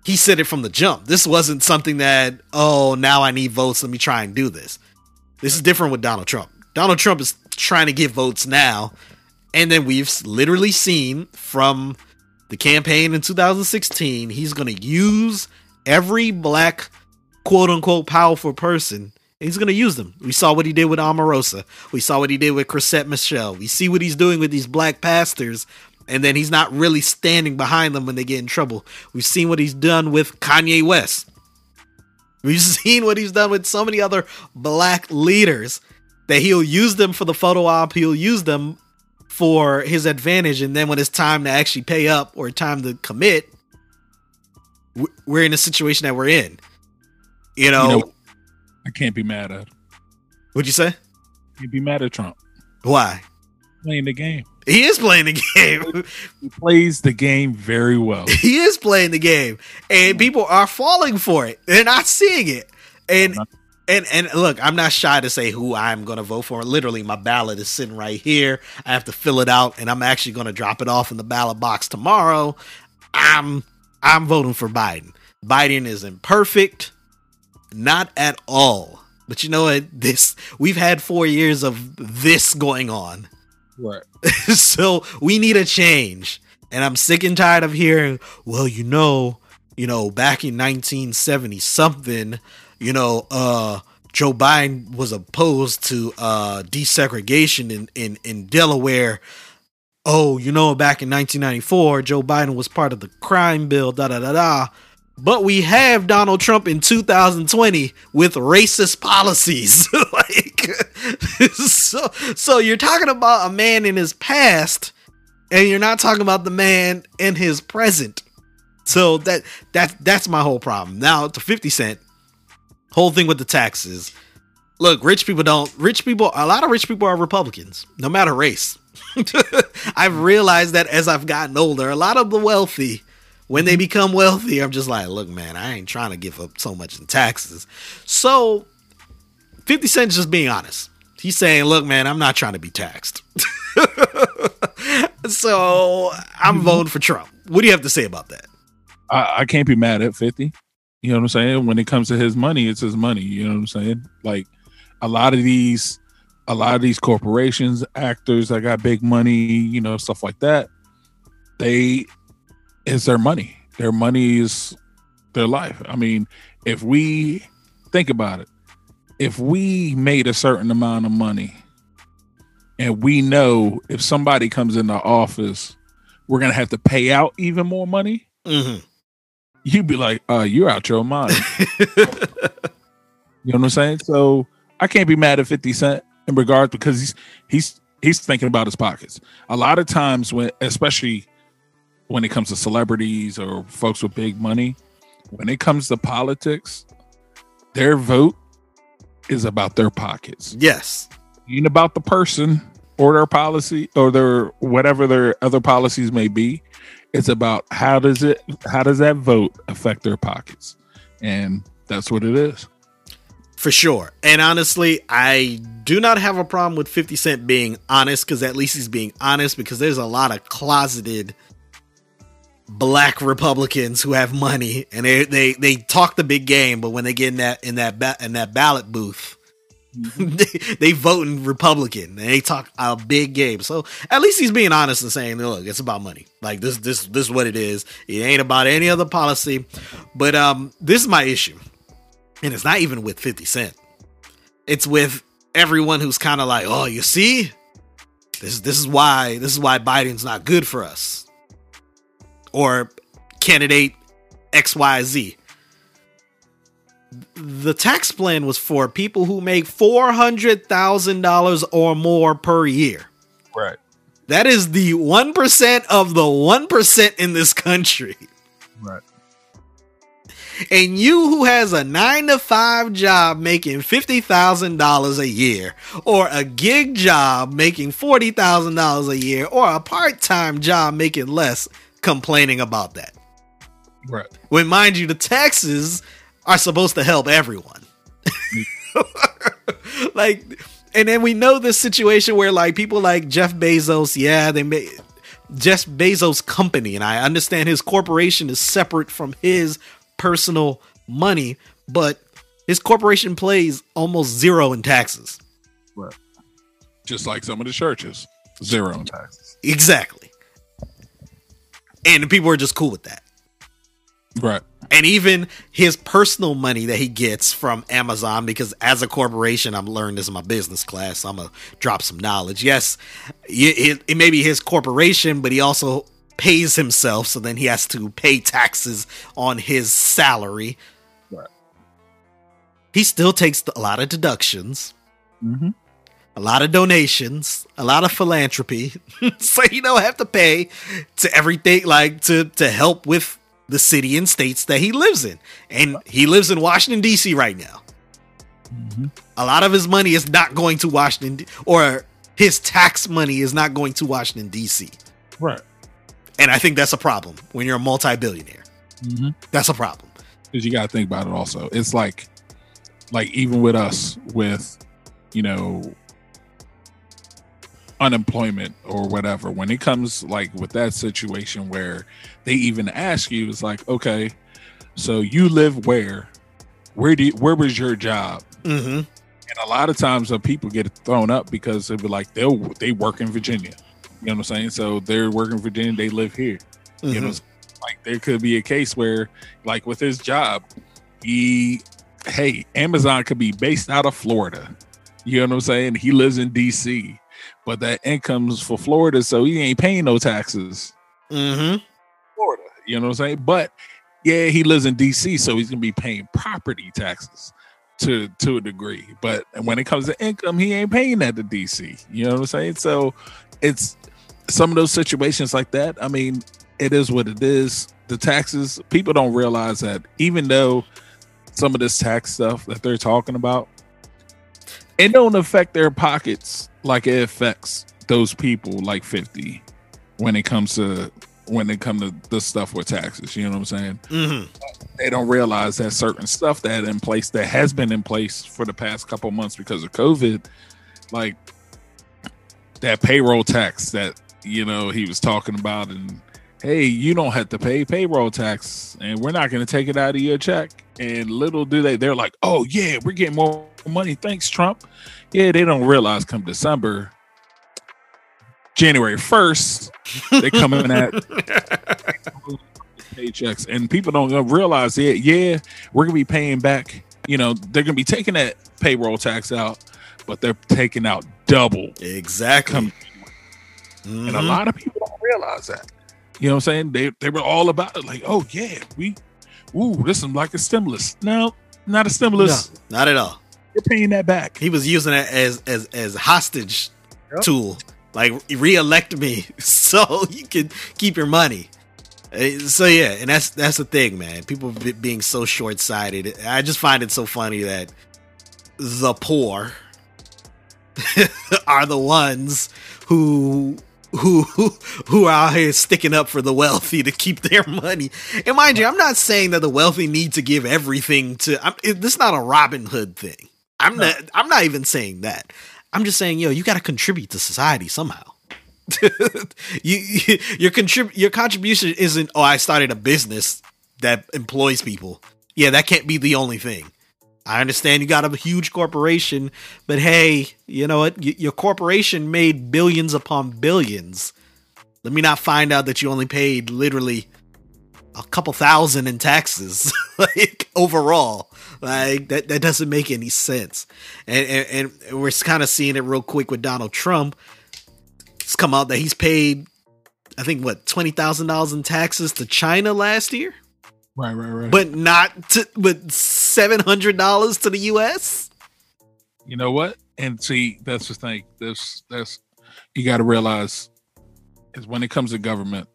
he said it from the jump. This wasn't something that, oh, now I need votes, let me try and do this. This is different with Donald Trump. Donald Trump is trying to get votes now. And then we've literally seen from the campaign in 2016, he's going to use every black, quote unquote, powerful person. And he's going to use them. We saw what he did with Omarosa. We saw what he did with Chrisette Michele. We see what he's doing with these black pastors. And then he's not really standing behind them when they get in trouble. We've seen what he's done with Kanye West. We've seen what he's done with so many other black leaders that he'll use them for the photo op. He'll use them for his advantage. And then when it's time to actually pay up or time to commit, we're in a situation that we're in. You know I can't be mad at him. What'd you say? I can't be mad at Trump. Why? Playing the game. He is playing the game. He plays the game very well. He is playing the game, and people are falling for it. They're not seeing it. And look, I'm not shy to say who I'm going to vote for. Literally, my ballot is sitting right here. I have to fill it out, and I'm actually going to drop it off in the ballot box tomorrow. I'm voting for Biden. Biden is imperfect, not at all. But you know what? We've had 4 years of this going on. Right. So we need a change. And I'm sick and tired of hearing, well, you know, back in 1970 something, Joe Biden was opposed to desegregation in Delaware. Oh, back in 1994, Joe Biden was part of the crime bill, But we have Donald Trump in 2020 with racist policies. So you're talking about a man in his past, and you're not talking about the man in his present. So that's my whole problem. Now to 50 Cent, whole thing with the taxes. Look, a lot of rich people are Republicans, no matter race. I've realized that as I've gotten older, a lot of the wealthy, when they become wealthy, I'm just like, look, man, I ain't trying to give up so much in taxes. So 50 Cent's just being honest. He's saying, look, man, I'm not trying to be taxed. So I'm voting for Trump. What do you have to say about that? I can't be mad at 50. You know what I'm saying? When it comes to his money, it's his money. You know what I'm saying? Like a lot of these corporations, actors that got big money, stuff like that, it's their money. Their money is their life. I mean, if we think about it, if we made a certain amount of money and we know if somebody comes into office, we're going to have to pay out even more money, you'd be like, you're out your mind. You know what I'm saying? So I can't be mad at 50 Cent in regards because he's thinking about his pockets. A lot of times, especially when it comes to celebrities or folks with big money, when it comes to politics, their vote is about their pockets. Yes. Ain't about the person or their policy or their whatever their other policies may be. It's about how does that vote affect their pockets? And that's what it is. For sure. And honestly, I do not have a problem with 50 Cent being honest, because at least he's being honest, because there's a lot of closeted Black Republicans who have money and they talk the big game, but when they get in that ballot booth, they voting Republican and they talk a big game. So at least he's being honest and saying, look, it's about money. Like this is what it is. It ain't about any other policy. But this is my issue, and it's not even with 50 Cent. It's with everyone who's kind of like, oh, you see, this is why Biden's not good for us. Or candidate XYZ. The tax plan was for people who make $400,000 or more per year. Right. That is the 1% of the 1% in this country. Right. And you who has a 9-to-5 job making $50,000 a year, or a gig job making $40,000 a year, or a part-time job making less, complaining about that. Right. When, mind you, the taxes are supposed to help everyone. And then we know this situation where people like Jeff Bezos, they made Jeff Bezos' company, and I understand his corporation is separate from his personal money, but his corporation pays almost zero in taxes. Right. Just like some of the churches, zero in taxes. Exactly. And the people are just cool with that. Right. And even his personal money that he gets from Amazon, because as a corporation, I'm learning this in my business class, so I'm going to drop some knowledge. Yes, it may be his corporation, but he also pays himself. So then he has to pay taxes on his salary. Right. He still takes a lot of deductions. Mm-hmm. A lot of donations, a lot of philanthropy. So you don't have to pay to everything, to help with the city and states that he lives in. And he lives in Washington, D.C. right now. Mm-hmm. A lot of his money is not going to Washington, or his tax money is not going to Washington, D.C. Right. And I think that's a problem when you're a multi-billionaire. Mm-hmm. That's a problem. Because you got to think about it also. It's like even with us, with, unemployment or whatever, when it comes with that situation where they even ask you, it's okay, so you live where was your job Mm-hmm. And a lot of times people get thrown up because they'll be like, they work in Virginia. You know what I'm saying? So they're working in Virginia. They live here. Mm-hmm. You know, like there could be a case where, like with his job, Amazon could be based out of Florida. You know what I'm saying? He lives in D.C., but that income's for Florida, so he ain't paying no taxes. Mm-hmm. Florida. You know what I'm saying? But yeah, he lives in D.C., so he's gonna be paying property taxes to a degree. But when it comes to income, he ain't paying that to D.C. You know what I'm saying? So it's some of those situations like that. I mean, it is what it is. The taxes, people don't realize that, even though some of this tax stuff that they're talking about, it don't affect their pockets like it affects those people like 50 when it comes to the stuff with taxes. You know what I'm saying? Mm-hmm. They don't realize that certain stuff that has been in place for the past couple months because of COVID, like that payroll tax that, you know, he was talking about, and hey, you don't have to pay payroll tax, and we're not going to take it out of your check. And little do they're like, oh yeah, we're getting more money. Thanks, Trump. Yeah, they don't realize come December, January 1st, they come in at paychecks, and people don't realize it. Yeah, we're going to be paying back. You know, they're going to be taking that payroll tax out, but they're taking out double. Exactly. Mm-hmm. And a lot of people don't realize that. You know what I'm saying? They were all about it. Like, oh yeah, this is like a stimulus. No, not a stimulus. No, not at all. You're paying that back. He was using it as a hostage tool. Like, reelect me so you can keep your money. So yeah, and that's the thing, man. People being so short-sighted. I just find it so funny that the poor are the ones who are out here sticking up for the wealthy to keep their money. And mind you, I'm not saying that the wealthy need to give everything to. This is not a Robin Hood thing. I'm not even saying that. I'm just saying, yo, you got to contribute to society somehow. Your contribution isn't, oh, I started a business that employs people. Yeah, that can't be the only thing. I understand you got a huge corporation, but hey, you know what? Your corporation made billions upon billions. Let me not find out that you only paid literally a couple thousand in taxes, like overall. Like that doesn't make any sense. And we're kind of seeing it real quick with Donald Trump. It's come out that he's paid, I think, what, $20,000 in taxes to China last year? Right. But but $700 to the U.S. You know what? And see, that's the thing. That's you got to realize is when it comes to government,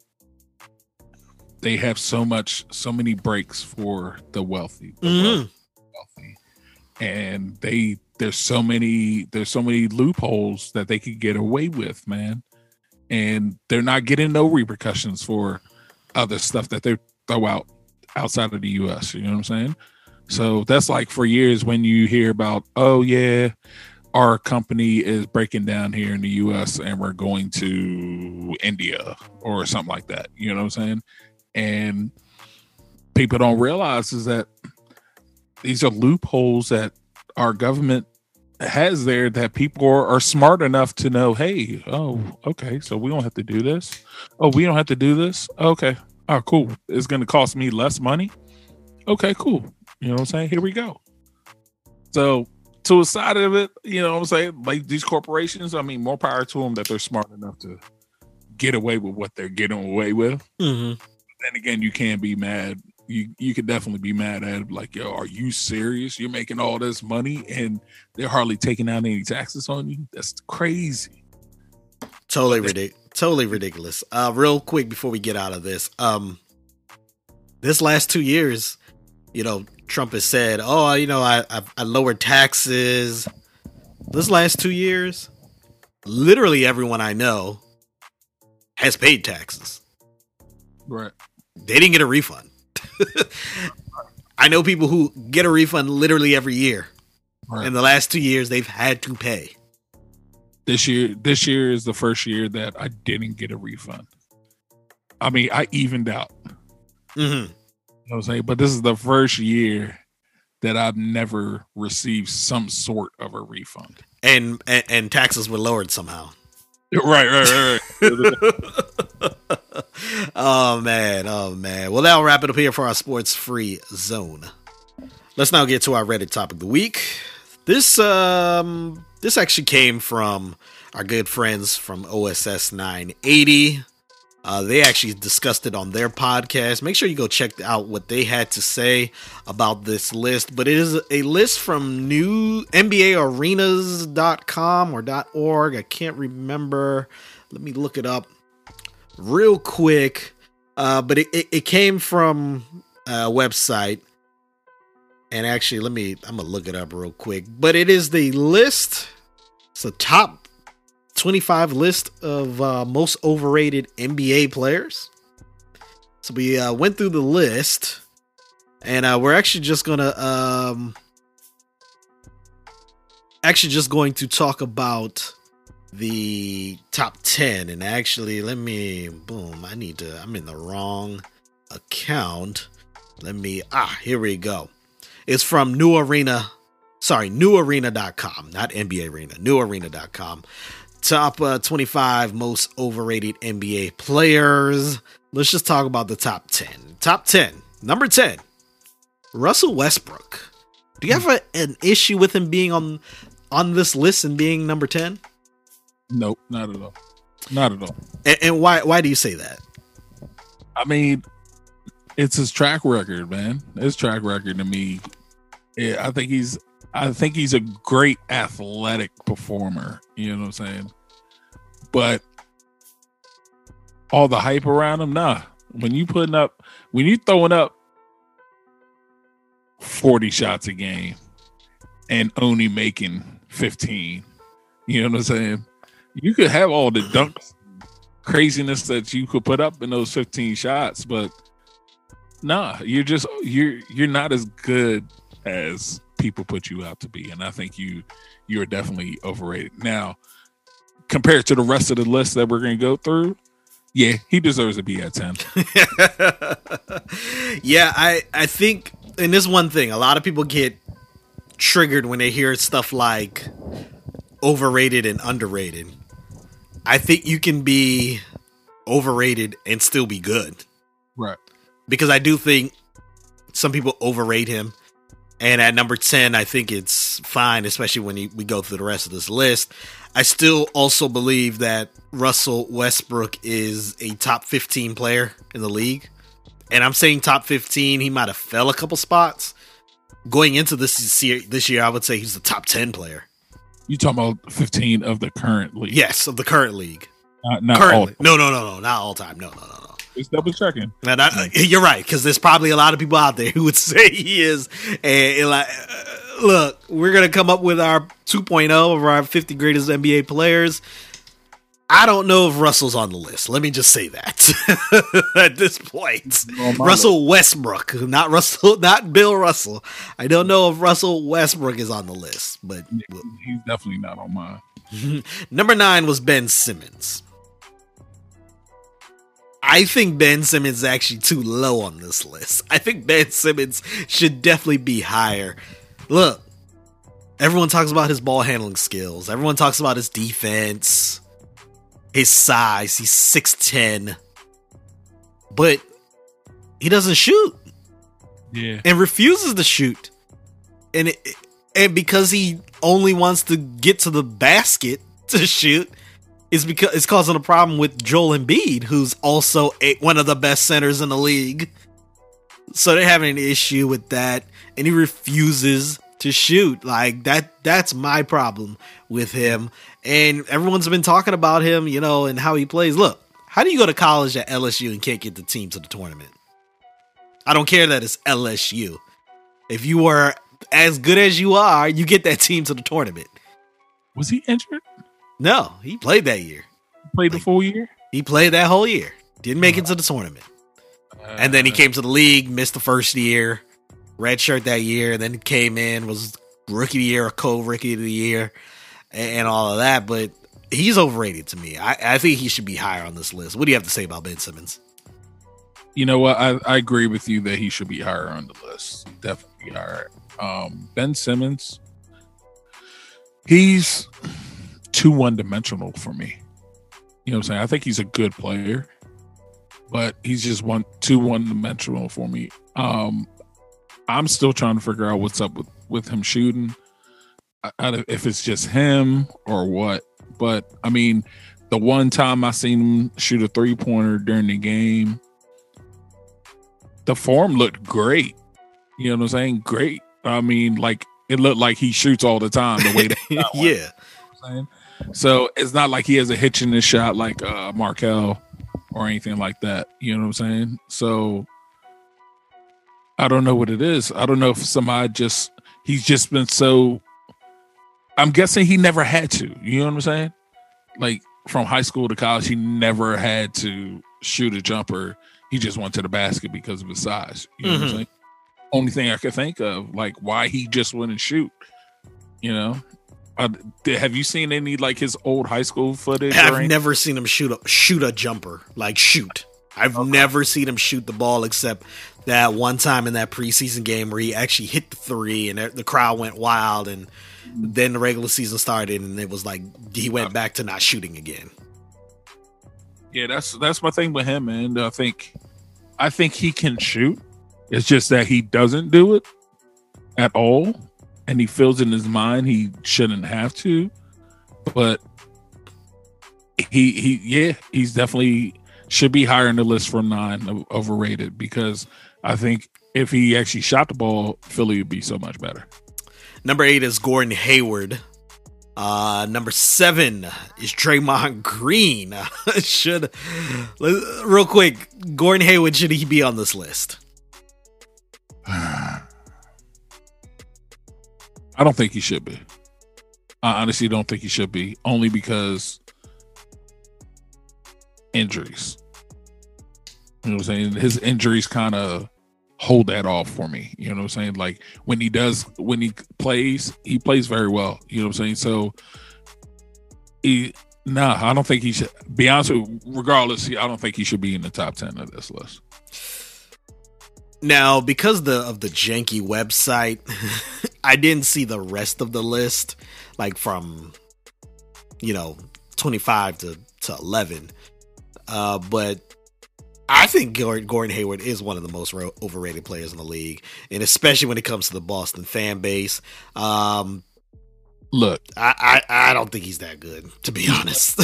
they have so many breaks for the wealthy. And there's so many loopholes that they could get away with, man. And they're not getting no repercussions for other stuff that they throw out outside of the U.S. You know what I'm saying? So that's like for years when you hear about, oh yeah, our company is breaking down here in the U.S. and we're going to India or something like that. You know what I'm saying? And people don't realize is that these are loopholes that our government has there that people are smart enough to know, hey, oh, okay, so we don't have to do this. Oh, we don't have to do this. Okay. Oh, cool. It's going to cost me less money. Okay, cool. You know what I'm saying? Here we go. So to a side of it, you know what I'm saying? Like these corporations, I mean, more power to them that they're smart enough to get away with what they're getting away with. Mm-hmm. Then again, you can't be mad. You could definitely be mad at it. Like, yo, are you serious? You're making all this money and they're hardly taking out any taxes on you? That's crazy. Totally ridiculous. Real quick before we get out of this, this last 2 years, you know, Trump has said, oh, you know, I lowered taxes. This last 2 years, literally everyone I know has paid taxes. Right. They didn't get a refund. I know people who get a refund literally every year. Right. In the last 2 years, they've had to pay. This year is the first year that I didn't get a refund. I mean, I evened out. Mm-hmm. You know what I'm saying? But this is the first year that I've never received some sort of a refund. And taxes were lowered somehow. Right. Oh, man. Well, that'll wrap it up here for our sports-free zone. Let's now get to our Reddit topic of the week. This actually came from our good friends from OSS 980. They actually discussed it on their podcast. Make sure you go check out what they had to say about this list. But it is a list from new NBAarenas.com or .org. I can't remember. Let me look it up real quick. But it came from a website. And actually, I'm going to look it up real quick. But it is the list. It's the top 25 list of most overrated NBA players. So we went through the list, and we're actually just going to talk about the top 10. And actually, I'm in the wrong account. Here we go. It's from newarena.com, not NBA Arena, newarena.com. Top 25 most overrated NBA players. Let's just talk about the top 10. Top 10. Number 10, Russell Westbrook. Do you have an issue with him being on this list and being number 10? Nope, not at all. Not at all. And why do you say that? I mean, it's his track record, man. His track record to me. Yeah, I think he's a great athletic performer. You know what I'm saying? But all the hype around him, nah. When you throwing up 40 shots a game and only making 15, you know what I'm saying? You could have all the dunks craziness that you could put up in those 15 shots, but nah, you're not as good as people put you out to be, and I think you're definitely overrated. Now, compared to the rest of the list that we're going to go through, yeah, he deserves to be at 10. Yeah, I think, and this one thing, a lot of people get triggered when they hear stuff like overrated and underrated. I think you can be overrated and still be good, right? Because I do think some people overrate him. And at number 10, I think it's fine, especially when we go through the rest of this list. I still also believe that Russell Westbrook is a top 15 player in the league. And I'm saying top 15, he might have fell a couple spots. Going into this year, I would say he's the top 10 player. You talking about 15 of the current league? Yes, of the current league. Not all time. No, not all time. No. Just double checking. You're right, because there's probably a lot of people out there who would say he is. And like, look, we're going to come up with our 2.0 of our 50 greatest NBA players. I don't know if Russell's on the list. Let me just say that at this point. Russell Westbrook, not Bill Russell. I don't know if Russell Westbrook is on the list, but he's definitely not on mine. Number 9 was Ben Simmons. I think Ben Simmons is actually too low on this list. I think Ben Simmons should definitely be higher. Look, everyone talks about his ball handling skills. Everyone talks about his defense, his size. He's 6'10", but he doesn't shoot. Yeah, and refuses to shoot. And because he only wants to get to the basket to shoot, it's causing a problem with Joel Embiid, who's also one of the best centers in the league. So they're having an issue with that, and he refuses to shoot. Like that's my problem with him. And everyone's been talking about him, you know, and how he plays. Look, how do you go to college at LSU and can't get the team to the tournament? I don't care that it's LSU. If you are as good as you are, you get that team to the tournament. Was he injured? No, he played that year. Played the full year? He played that whole year. Didn't make it to the tournament. And then he came to the league, missed the first year, redshirt that year, and then came in, was rookie of the year, or co-rookie of the year, and all of that. But he's overrated to me. I think he should be higher on this list. What do you have to say about Ben Simmons? You know what? I agree with you that he should be higher on the list. Definitely higher. Ben Simmons, he's too one-dimensional for me. You know what I'm saying? I think he's a good player, but he's just too one-dimensional for me. I'm still trying to figure out what's up with him shooting, if it's just him or what. But, I mean, the one time I seen him shoot a three-pointer during the game, the form looked great. You know what I'm saying? Great. I mean, like, it looked like he shoots all the time the way that yeah. You know, so it's not like he has a hitch in his shot like Markel or anything like that. You know what I'm saying? So I don't know what it is. I don't know if somebody just – he's just been so – I'm guessing he never had to. You know what I'm saying? Like, from high school to college, he never had to shoot a jumper. He just went to the basket because of his size. You know what I'm saying? Only thing I could think of, like, why he just wouldn't shoot, you know? Have you seen any, like, his old high school footage? I've never seen him shoot a jumper, like shoot. I've never seen him shoot the ball except that one time in that preseason game where he actually hit the three and the crowd went wild, and then the regular season started and it was like he went back to not shooting again. Yeah, that's my thing with him, man. I think he can shoot. It's just that he doesn't do it at all, and he feels in his mind he shouldn't have to. But he's definitely should be higher on the list for 9 overrated, because I think if he actually shot the ball, Philly would be so much better. Number 8 is Gordon Hayward. Number 7 is Draymond Green. Real quick, Gordon Hayward, should he be on this list? I don't think he should be. I honestly don't think he should be, only because injuries. You know what I'm saying? His injuries kind of hold that off for me. You know what I'm saying? Like, when he plays, he plays very well. You know what I'm saying? So, I don't think he should. Be honest with you, regardless, I don't think he should be in the top 10 of this list. Now, because of the janky website, I didn't see the rest of the list, like from, 25 to 11. But I think Gordon Hayward is one of the most overrated players in the league, and especially when it comes to the Boston fan base. Look, I don't think he's that good, to be honest.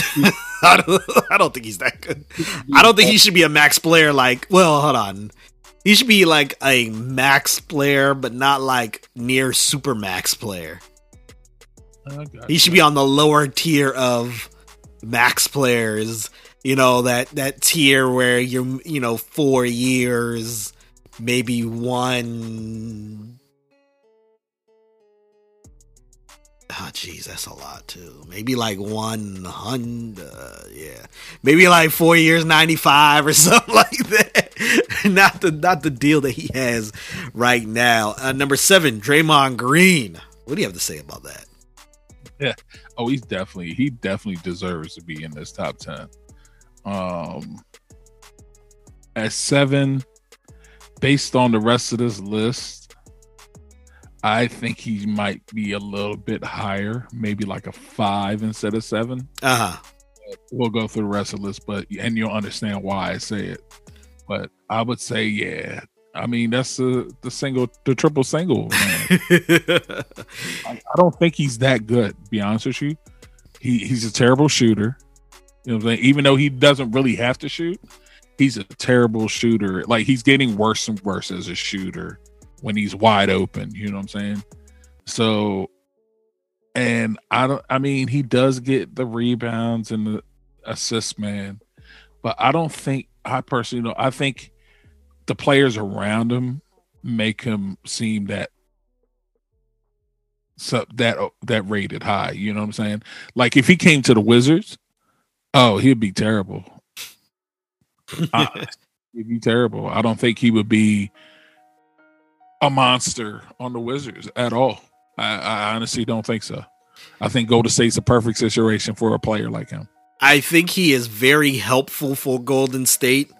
I don't think he's that good. I don't think he should be a max player. Like, well, hold on. He should be like a max player, but not like near super max player. He should be on the lower tier of max players. That tier where you're, 4 years, maybe 1. Oh, geez, that's a lot too. Maybe like 100. Yeah, maybe like 4 years, 95 or something like that. Not the deal that he has right now. Number 7, Draymond Green. What do you have to say about that? Yeah. Oh, he definitely deserves to be in this top 10. At 7, based on the rest of this list, I think he might be a little bit higher, maybe like a 5 instead of 7. We'll go through the rest of the list, and you'll understand why I say it. But I would say, yeah. I mean, that's the triple single, man. I don't think he's that good, to be honest with you. He's a terrible shooter. You know what I'm saying? Even though he doesn't really have to shoot, he's a terrible shooter. Like, he's getting worse and worse as a shooter when he's wide open. You know what I'm saying? So, and he does get the rebounds and the assists, man. But I don't think. I personally know. I think the players around him make him seem that rated high. You know what I'm saying? Like, if he came to the Wizards, he'd be terrible. He'd be terrible. I don't think he would be a monster on the Wizards at all. I honestly don't think so. I think Golden State's a perfect situation for a player like him. I think he is very helpful for Golden State.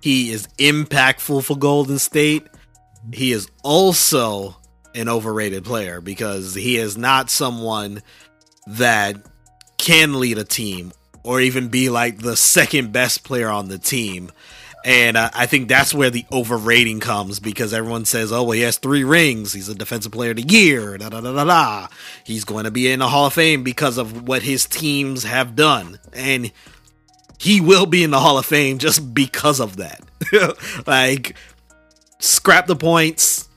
He is impactful for Golden State. He is also an overrated player, because he is not someone that can lead a team or even be like the second best player on the team. And I think that's where the overrating comes, because everyone says, oh, well, he has 3 rings. He's a defensive player of the year. He's going to be in the Hall of Fame because of what his teams have done. And he will be in the Hall of Fame just because of that. Like, scrap the points.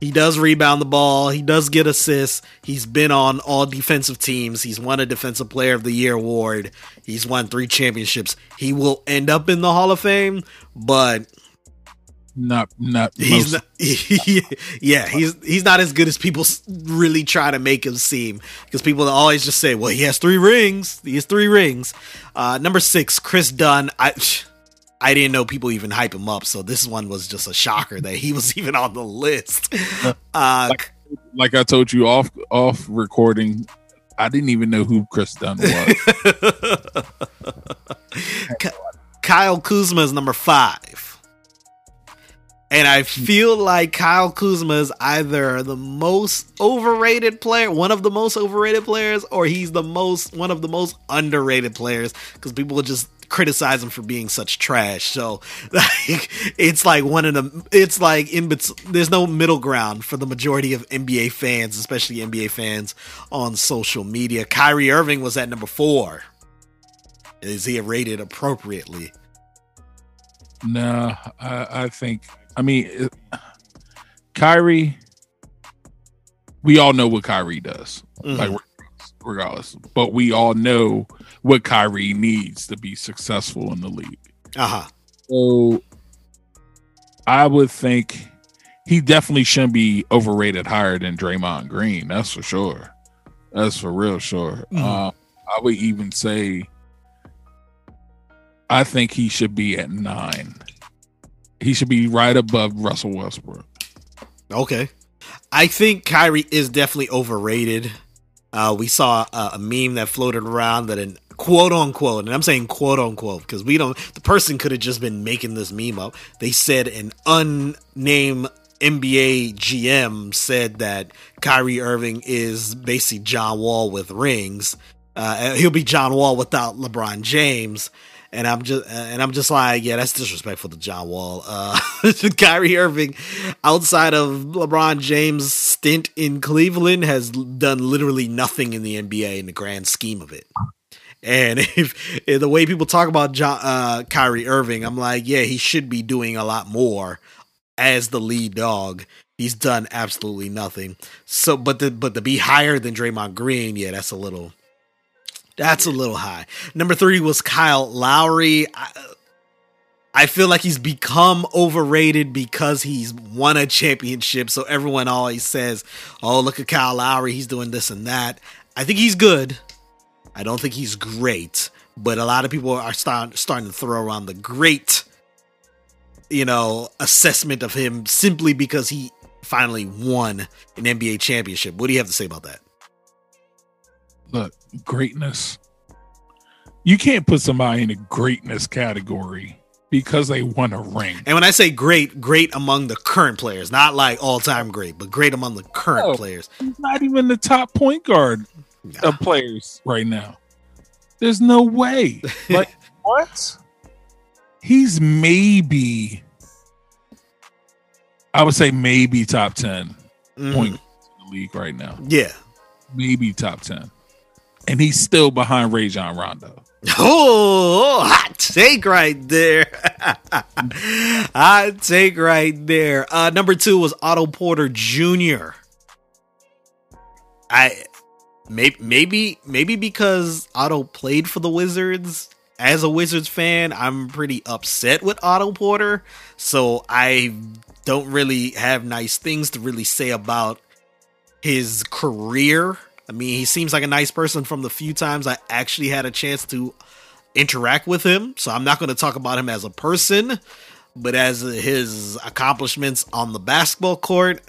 He does rebound the ball. He does get assists. He's been on all defensive teams. He's won a Defensive Player of the Year award. He's won 3 championships. He will end up in the Hall of Fame, but he's not as good as people really try to make him seem, because people always just say, well, he has 3 rings. He has 3 rings. Number 6, Chris Dunn. I didn't know people even hype him up, so this one was just a shocker that he was even on the list. Like I told you off recording, I didn't even know who Chris Dunn was. Kyle Kuzma is number 5. And I feel like Kyle Kuzma is either the most overrated player, one of the most overrated players, or he's one of the most underrated players, because people will just criticize him for being such trash. So like, there's no middle ground for the majority of NBA fans, especially NBA fans on social media. Kyrie Irving was at number 4. Is he rated appropriately? No, I think Kyrie, we all know what Kyrie does. Mm-hmm. Like, regardless, but we all know what Kyrie needs to be successful in the league. Uh-huh. So I would think he definitely shouldn't be overrated higher than Draymond Green. That's for sure. That's for real sure. Mm-hmm. I would even say I think he should be at 9. He should be right above Russell Westbrook. Okay. I think Kyrie is definitely overrated. We saw a meme that floated around that in quote unquote, and I'm saying quote unquote because the person could have just been making this meme up. They said an unnamed NBA GM said that Kyrie Irving is basically John Wall with rings. He'll be John Wall without LeBron James. And I'm just like, yeah, that's disrespectful to John Wall. Kyrie Irving, outside of LeBron James' stint in Cleveland, has done literally nothing in the NBA in the grand scheme of it. And if the way people talk about Kyrie Irving, I'm like, yeah, he should be doing a lot more as the lead dog. He's done absolutely nothing. So, but to be higher than Draymond Green, yeah, that's a little high. Number 3 was Kyle Lowry. I feel like he's become overrated because he's won a championship. So everyone always says, oh, look at Kyle Lowry. He's doing this and that. I think he's good. I don't think he's great. But a lot of people are starting to throw around the great, assessment of him simply because he finally won an NBA championship. What do you have to say about that? Look, greatness. You can't put somebody in a greatness category because they won a ring. And when I say great among the current players, not like all-time great, but great among the current players. He's not even the top point guard of players right now. There's no way. Like, what? He's maybe top 10 point guards in the league right now. Yeah. Maybe top 10. And he's still behind Rajon Rondo. Oh, hot take right there. Hot take right there. Number 2 was Otto Porter Jr. Maybe because Otto played for the Wizards. As a Wizards fan, I'm pretty upset with Otto Porter. So I don't really have nice things to really say about his career. I mean, he seems like a nice person from the few times I actually had a chance to interact with him. So I'm not going to talk about him as a person, but as his accomplishments on the basketball court,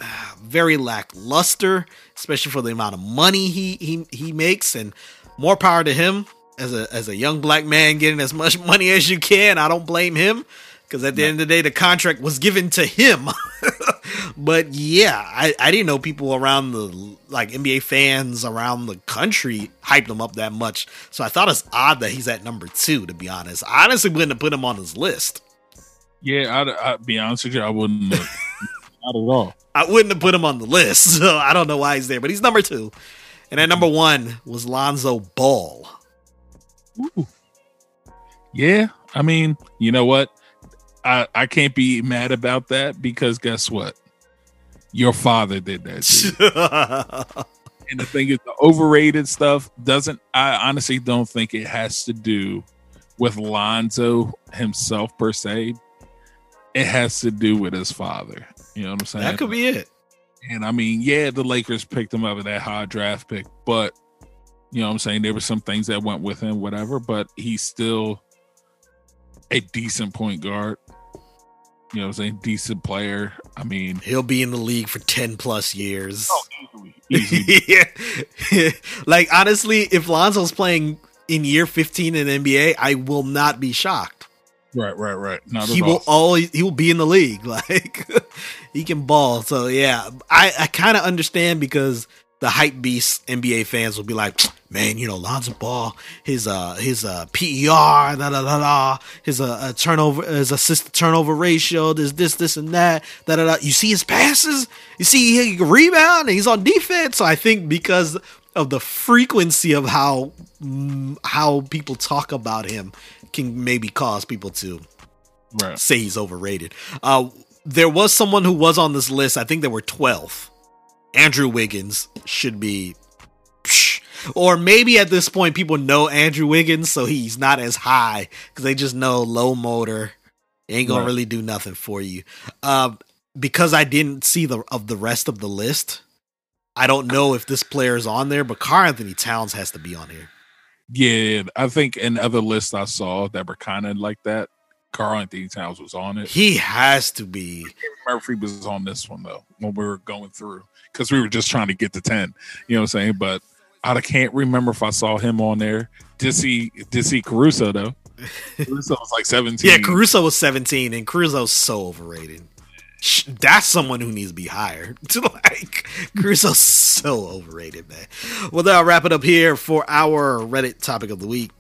very lackluster, especially for the amount of money he makes. And more power to him as a young black man getting as much money as you can. I don't blame him, because at the end of the day, the contract was given to him. But yeah, I didn't know people around the, like, NBA fans around the country hyped him up that much. So I thought it's odd that he's at number 2, to be honest. I honestly wouldn't have put him on his list. Yeah, I'd be honest with you, I wouldn't have. Not at all. I wouldn't have put him on the list, so I don't know why he's there, but he's number 2. And at number 1 was Lonzo Ball. Ooh. Yeah, I mean, you know what? I can't be mad about that, because guess what? Your father did that too. And the thing is, the overrated stuff doesn't, I honestly don't think it has to do with Lonzo himself per se. It has to do with his father. You know what I'm saying? That could be it. And I mean, yeah, the Lakers picked him up at that high draft pick, but you know what I'm saying? There were some things that went with him, whatever, but he's still a decent point guard. You know what I'm saying? Decent player. I mean, he'll be in the league for 10 plus years. Oh, easily. Yeah. Like, honestly, if Lonzo's playing in year 15 in the NBA, I will not be shocked. Right. Not he will always. He will be in the league. Like, he can ball. So yeah, I kind of understand, because the hype beast NBA fans will be like, man, you know, Lonzo Ball, his PER, his turnover, his assist turnover ratio, this and that. You see his passes. You see he can rebound, and he's on defense. So I think because of the frequency of how people talk about him, can maybe cause people to say he's overrated. There was someone who was on this list. I think they were 12th. Andrew Wiggins should be, or maybe at this point people know Andrew Wiggins, so he's not as high, because they just know low motor, ain't gonna really do nothing for you. Because I didn't see the rest of the list, I don't know if this player is on there, but Karl Anthony Towns has to be on here. Yeah, I think in other lists I saw that were kind of like that, Karl Anthony Towns was on it. He has to be. Murphy was on this one, though, when we were going through, because we were just trying to get to 10. You know what I'm saying? But I can't remember if I saw him on there. Did see Caruso, though. Caruso was like 17. Yeah, Caruso was 17, and Caruso's so overrated. That's someone who needs to be hired. Like, Caruso's so overrated, man. Well, that'll wrap it up here for our Reddit topic of the week.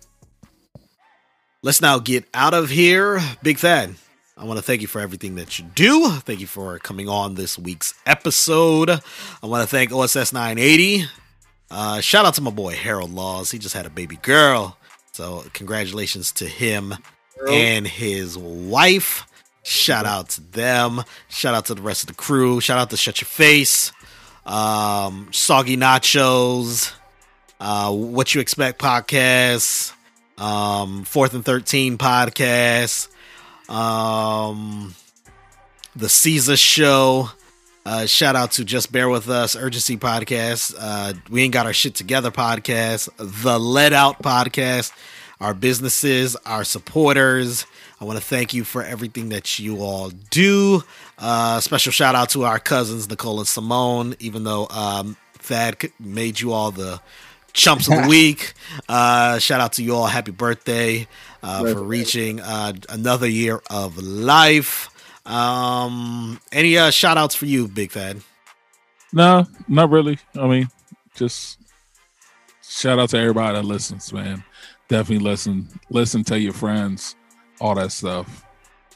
Let's now get out of here. Big Thad, I want to thank you for everything that you do. Thank you for coming on this week's episode. I want to thank OSS 980. Shout out to my boy Harold Laws. He just had a baby girl, so congratulations to him and his wife. Shout out to them. Shout out to the rest of the crew. Shout out to Shut Your Face, Soggy Nachos, What You Expect Podcast, 4th and 13 Podcast, The Caesar Show. Shout out to Just Bear With Us, Urgency Podcast, We Ain't Got Our Shit Together Podcast, The Let Out Podcast, our businesses, our supporters. I want to thank you for everything that you all do. Special shout out to our cousins, Nicole and Simone, even though Thad made you all the chumps of the week. Shout out to you all. Happy birthday for reaching another year of life. Any shout outs for you, Big Thad? No, not really. I mean, just shout out to everybody that listens, man. Definitely listen, tell your friends. All that stuff,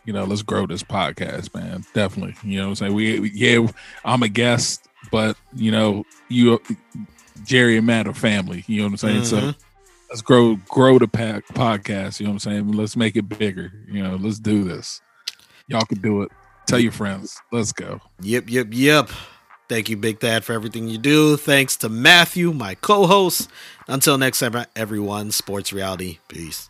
you know, let's grow this podcast, man. Definitely. You know what I'm saying? We I'm a guest, but you know, Jerry and Matt are family, you know what I'm saying? Mm-hmm. So let's grow the podcast. You know what I'm saying? Let's make it bigger. You know, let's do this. Y'all can do it. Tell your friends. Let's go. Yep. Thank you, Big Thad, for everything you do. Thanks to Matthew, my co-host. Until next time, everyone, Sports Reality. Peace.